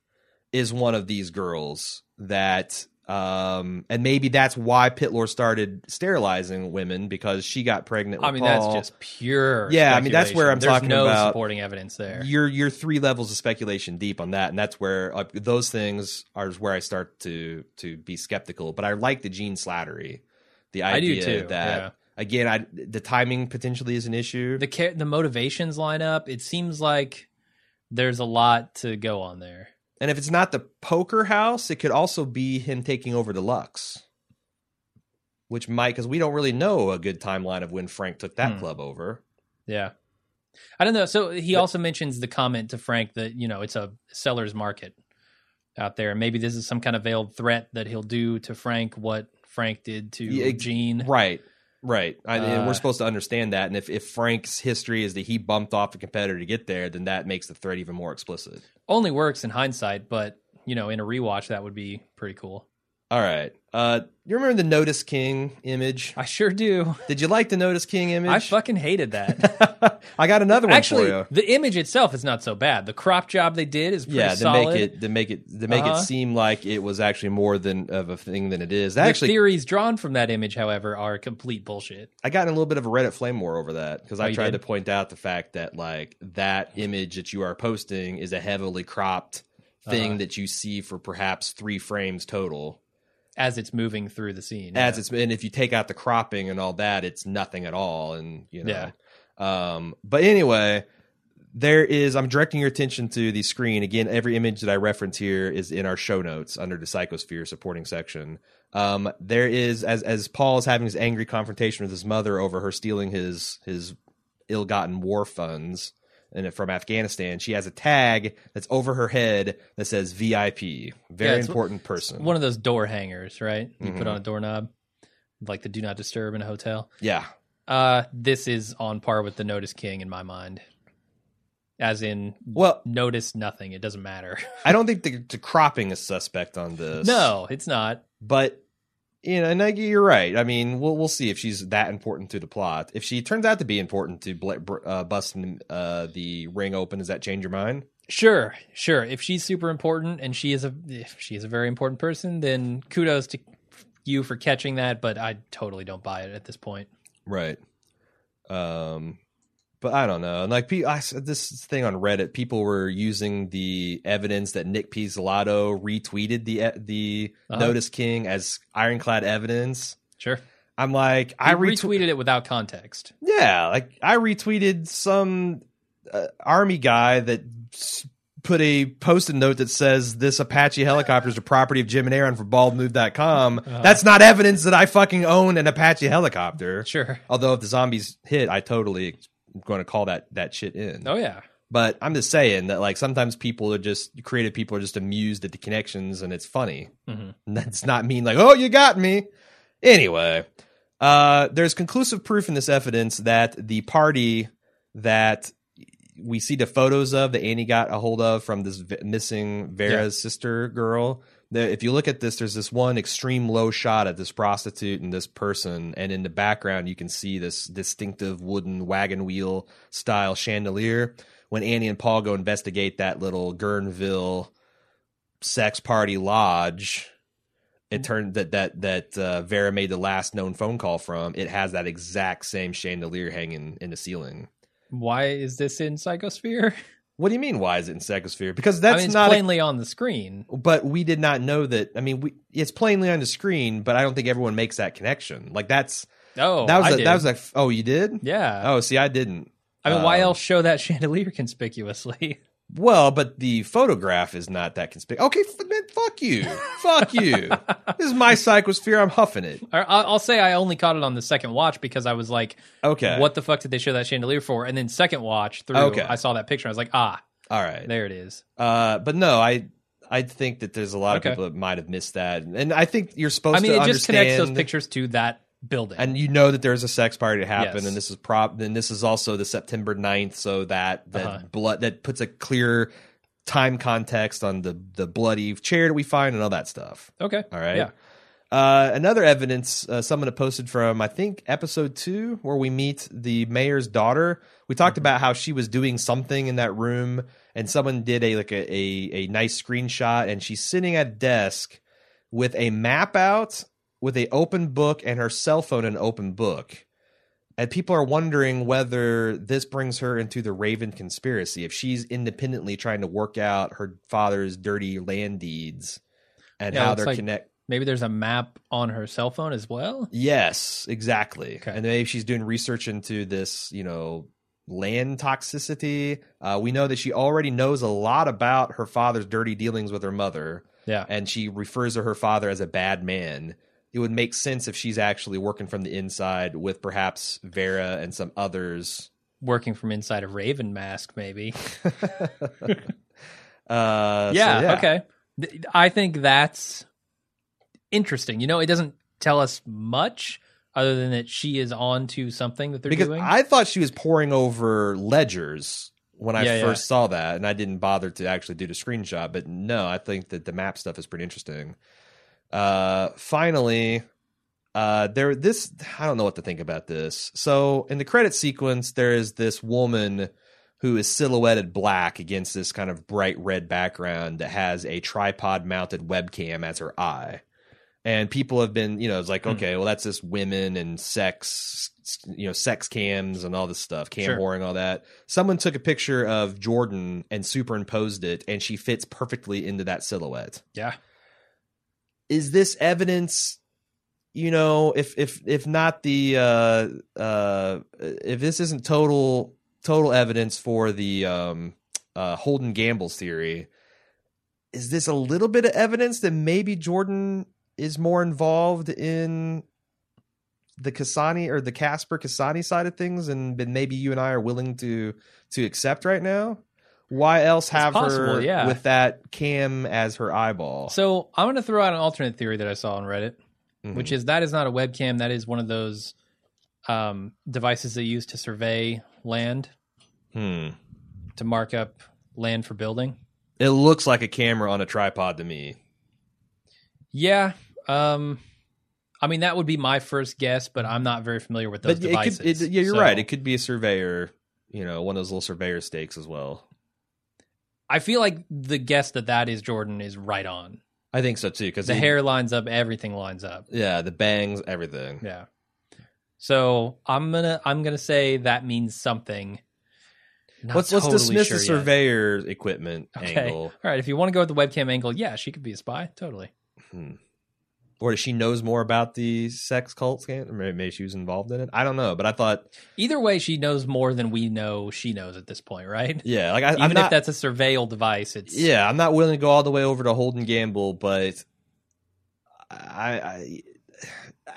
is one of these girls that, um, and maybe that's why Pitlor started sterilizing women, because she got pregnant with I mean, Paul. That's just pure Yeah, I mean, that's where I'm There's talking no about. There's no supporting evidence there. You're, you're three levels of speculation deep on that, and that's where uh, those things are where I start to, to be skeptical. But I like the Gene Slattery, the idea I do too, that... Yeah. Again, I, the timing potentially is an issue. The ca- the motivations line up. It seems like there's a lot to go on there. And if it's not the poker house, it could also be him taking over the Lux, which might, because we don't really know a good timeline of when Frank took that hmm. club over. Yeah. I don't know. So he but, also mentions the comment to Frank that, you know, it's a seller's market out there. Maybe this is some kind of veiled threat that he'll do to Frank what Frank did to yeah, Gene. Right. Right. I mean, uh, we're supposed to understand that. And if, if Frank's history is that he bumped off a competitor to get there, then that makes the threat even more explicit. Only works in hindsight, but, you know, in a rewatch, that would be pretty cool. All right. Uh, you remember the Notice King image? I sure do. Did you like the Notice King image? I fucking hated that. I got another one Actually, for you. The image itself is not so bad. The crop job they did is pretty yeah, to solid. Make it, to make it, to make uh-huh. it seem like it was actually more than of a thing than it is. That the actually, theories drawn from that image, however, are complete bullshit. I got in a little bit of a Reddit flame war over that, because oh, I tried to point out the fact that like that image that you are posting is a heavily cropped thing uh-huh. that you see for perhaps three frames total. As it's moving through the scene. As yeah. it's and if you take out the cropping and all that, it's nothing at all. And you know, yeah. um, but anyway, there is. I'm directing your attention to the screen again. Every image that I reference here is in our show notes under the Psychosphere supporting section. Um, there is as as Paul is having his angry confrontation with his mother over her stealing his his ill-gotten war funds and from Afghanistan, she has a tag that's over her head that says V I P, very yeah, important person. One of those door hangers, right? You mm-hmm. put on a doorknob, like the do not disturb in a hotel. Yeah. Uh, this is on par with the Notice King in my mind. As in, well, notice nothing. It doesn't matter. I don't think the, the cropping is suspect on this. No, it's not. But, you know, and you're right. I mean, we'll we'll see if she's that important to the plot. If she turns out to be important to uh, busting uh, the ring open, does that change your mind? Sure, sure. If she's super important and she is a if she is a very important person, then kudos to you for catching that. But I totally don't buy it at this point. Right. Um. But I don't know. Like I said, this thing on Reddit, people were using the evidence that Nick Pizzolatto retweeted the the uh-huh. Notice King as ironclad evidence. Sure. I'm like, he I retwe- retweeted it without context. Yeah, like I retweeted some uh, army guy that put a post-it note that says this Apache helicopter is the property of Jim and Aaron for bald move dot com. Uh-huh. That's not evidence that I fucking own an Apache helicopter. Sure. Although if the zombies hit, I totally I'm going to call that that shit in. Oh yeah, but I'm just saying that like sometimes people are just creative. People are just amused at the connections, and it's funny. Mm-hmm. That's not mean like oh you got me. Anyway, uh, there's conclusive proof in this evidence that the party that we see the photos of that Annie got a hold of from this v- missing Vera's yeah. sister girl if you look at this, there's this one extreme low shot at this prostitute and this person, and in the background you can see this distinctive wooden wagon wheel style chandelier. When Annie and Paul go investigate that little Guerneville sex party lodge, it turned that that that uh, Vera made the last known phone call from. It has that exact same chandelier hanging in the ceiling. Why is this in Psychosphere? What do you mean? Why is it in Psychosphere? Because that's I mean, it's not plainly a, on the screen. But we did not know that. I mean, we, it's plainly on the screen, but I don't think everyone makes that connection. Like that's oh, that was I a, did. that was like oh, you did? Yeah. Oh, see, I didn't. I mean, um, why else show that chandelier conspicuously? Well, but the photograph is not that conspicuous. Okay, f- man, fuck you, fuck you. This is my Psychosphere. I'm huffing it. I, I'll say I only caught it on the second watch because I was like, okay, what the fuck did they show that chandelier for? And then second watch through, okay. I saw that picture. I was like, ah, all right, there it is. Uh, but no, I I think that there's a lot okay. of people that might have missed that, and I think you're supposed. I mean, to it understand... just connects those pictures to that building, and you know that there's a sex party to happen, yes. and this is prop. Then this is also the September ninth, so that that uh-huh. blood that puts a clear time context on the the bloody chair that we find and all that stuff. Okay, all right. Yeah. Uh, another evidence uh, someone had posted from I think episode two, where we meet the mayor's daughter. We talked mm-hmm. about how she was doing something in that room, and someone did a like a, a a nice screenshot, and she's sitting at a desk with a map out, with a open book, and her cell phone an open book. And people are wondering whether this brings her into the Raven conspiracy, if she's independently trying to work out her father's dirty land deeds and yeah, how they're like connected. Maybe there's a map on her cell phone as well? Yes, exactly. Okay. And maybe she's doing research into this, you know, land toxicity. Uh, we know that she already knows a lot about her father's dirty dealings with her mother. Yeah. And she refers to her father as a bad man. It would make sense if she's actually working from the inside with perhaps Vera and some others. Working from inside a Raven mask, maybe. uh, yeah, so, yeah, okay. I think that's interesting. You know, it doesn't tell us much other than that she is on to something that they're because doing. I thought she was poring over ledgers when I yeah, first yeah. saw that, and I didn't bother to actually do the screenshot. But no, I think that the map stuff is pretty interesting. Uh, finally, uh, there, this, I don't know what to think about this. So in the credit sequence, there is this woman who is silhouetted black against this kind of bright red background that has a tripod mounted webcam as her eye. And people have been, you know, it's like, mm. okay, well, that's just women and sex, you know, sex cams and all this stuff, cam sure. whoring, all that. Someone took a picture of Jordan and superimposed it, and she fits perfectly into that silhouette. Yeah. Is this evidence, you know, if if if not the uh, uh, if this isn't total total evidence for the um, uh, Holden Gamble's theory, is this a little bit of evidence that maybe Jordan is more involved in the Chessani or the Casper Chessani side of things, and maybe you and I are willing to to accept right now? Why else have possible, her yeah. with that cam as her eyeball? So I'm going to throw out an alternate theory that I saw on Reddit, mm-hmm. which is that is not a webcam. That is one of those um, devices they use to survey land, hmm. to mark up land for building. It looks like a camera on a tripod to me. Yeah. Um, I mean, that would be my first guess, but I'm not very familiar with those but devices. It could, it, yeah, you're so. right. It could be a surveyor, you know, one of those little surveyor stakes as well. I feel like the guess that that is Jordan is right on. I think so, too. Because the he, hair lines up, everything lines up. Yeah, the bangs, everything. Yeah. So I'm going to I'm gonna say that means something. Not let's totally let's dismiss sure the surveyor yet. equipment okay. angle. All right, if you want to go with the webcam angle, yeah, she could be a spy. Totally. Hmm. Or she knows more about the sex cult scam. Maybe, maybe she was involved in it. I don't know, but I thought... Either way, she knows more than we know she knows at this point, right? Yeah. like I, Even I'm not, if that's a surveil device, it's... Yeah, I'm not willing to go all the way over to Holden Gamble, but I, I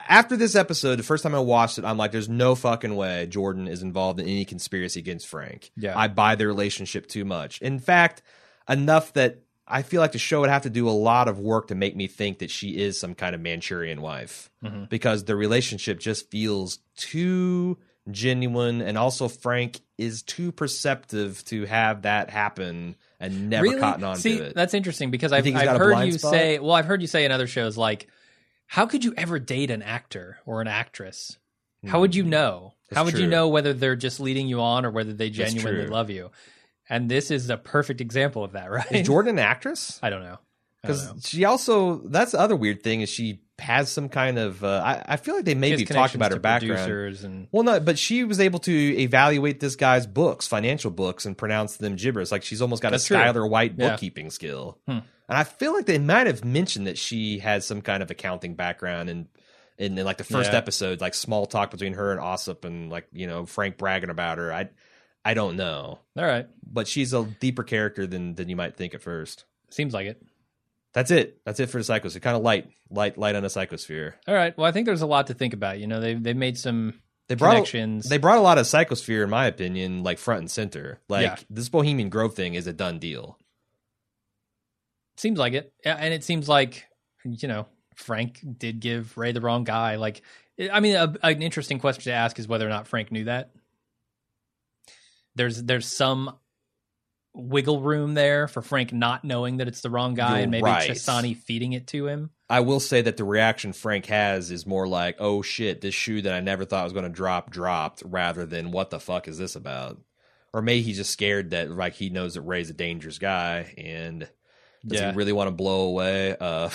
after this episode, the first time I watched it, I'm like, there's no fucking way Jordan is involved in any conspiracy against Frank. Yeah. I buy their relationship too much. In fact, enough that I feel like the show would have to do a lot of work to make me think that she is some kind of Manchurian wife, mm-hmm. because the relationship just feels too genuine, and also Frank is too perceptive to have that happen and never really? cotton on See, to it. That's interesting because I've, I've heard you spot? say, well, I've heard you say in other shows, like, how could you ever date an actor or an actress? How would you know? That's How would true. you know whether they're just leading you on or whether they genuinely love you? And this is a perfect example of that, right? Is Jordan an actress? I don't know. Because she also, that's the other weird thing is she has some kind of, uh, I, I feel like they maybe talked about her background. And... Well, no, but she was able to evaluate this guy's books, financial books, and pronounce them gibberish. Like she's almost got that's a Skylar White yeah. bookkeeping skill. Hmm. And I feel like they might have mentioned that she has some kind of accounting background and in like the first yeah. episode, like small talk between her and Osip and like, you know, Frank bragging about her. I, I don't know. All right. But she's a deeper character than, than you might think at first. Seems like it. That's it. That's it for the psychosphere. Kind of light, light, light on the psychosphere. All right. Well, I think there's a lot to think about. You know, they they made some they brought, connections. They brought a lot of psychosphere, in my opinion, like front and center. Like yeah. this Bohemian Grove thing is a done deal. Seems like it. Yeah, and it seems like, you know, Frank did give Ray the wrong guy. Like, I mean, a, an interesting question to ask is whether or not Frank knew that. There's there's some wiggle room there for Frank not knowing that it's the wrong guy You're and maybe right. Chessani feeding it to him. I will say that the reaction Frank has is more like, oh shit, this shoe that I never thought was going to drop dropped, rather than what the fuck is this about? Or maybe he's just scared that like he knows that Ray's a dangerous guy and... Does yeah. he really want to blow away uh,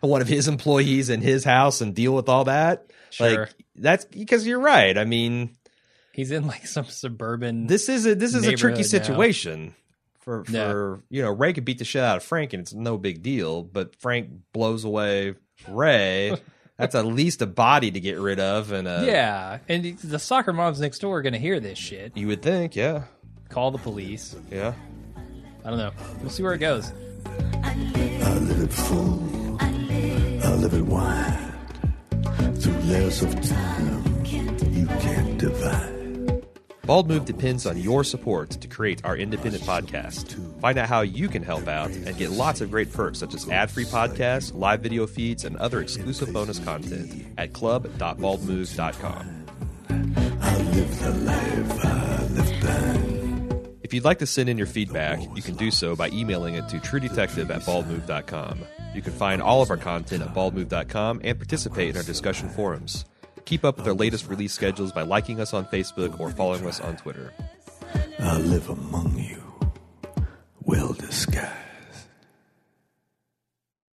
one of his employees in his house and deal with all that? Sure. Like that's because you're right. I mean, he's in like some suburban. This is a this is a tricky situation now. for for yeah. you know, Ray could beat the shit out of Frank and it's no big deal, but Frank blows away Ray. That's at least a body to get rid of, and a, yeah, and the soccer moms next door are going to hear this shit. You would think, yeah. Call the police. Yeah. I don't know. We'll see where it goes. I live it full. I live, I live it wide. Through layers of time, you can't divide. Bald Move depends on your support to create our independent podcast. Find out how you can help out and get lots of great perks such as ad-free podcasts, live video feeds, and other exclusive bonus content at club dot bald move dot com. I live the life, I live thine. If you'd like to send in your feedback, you can do so by emailing it to true detective at bald move dot com. You can find all of our content at bald move dot com and participate in our discussion forums. Keep up with our latest release schedules by liking us on Facebook or following us on Twitter. I live among you, well disguised.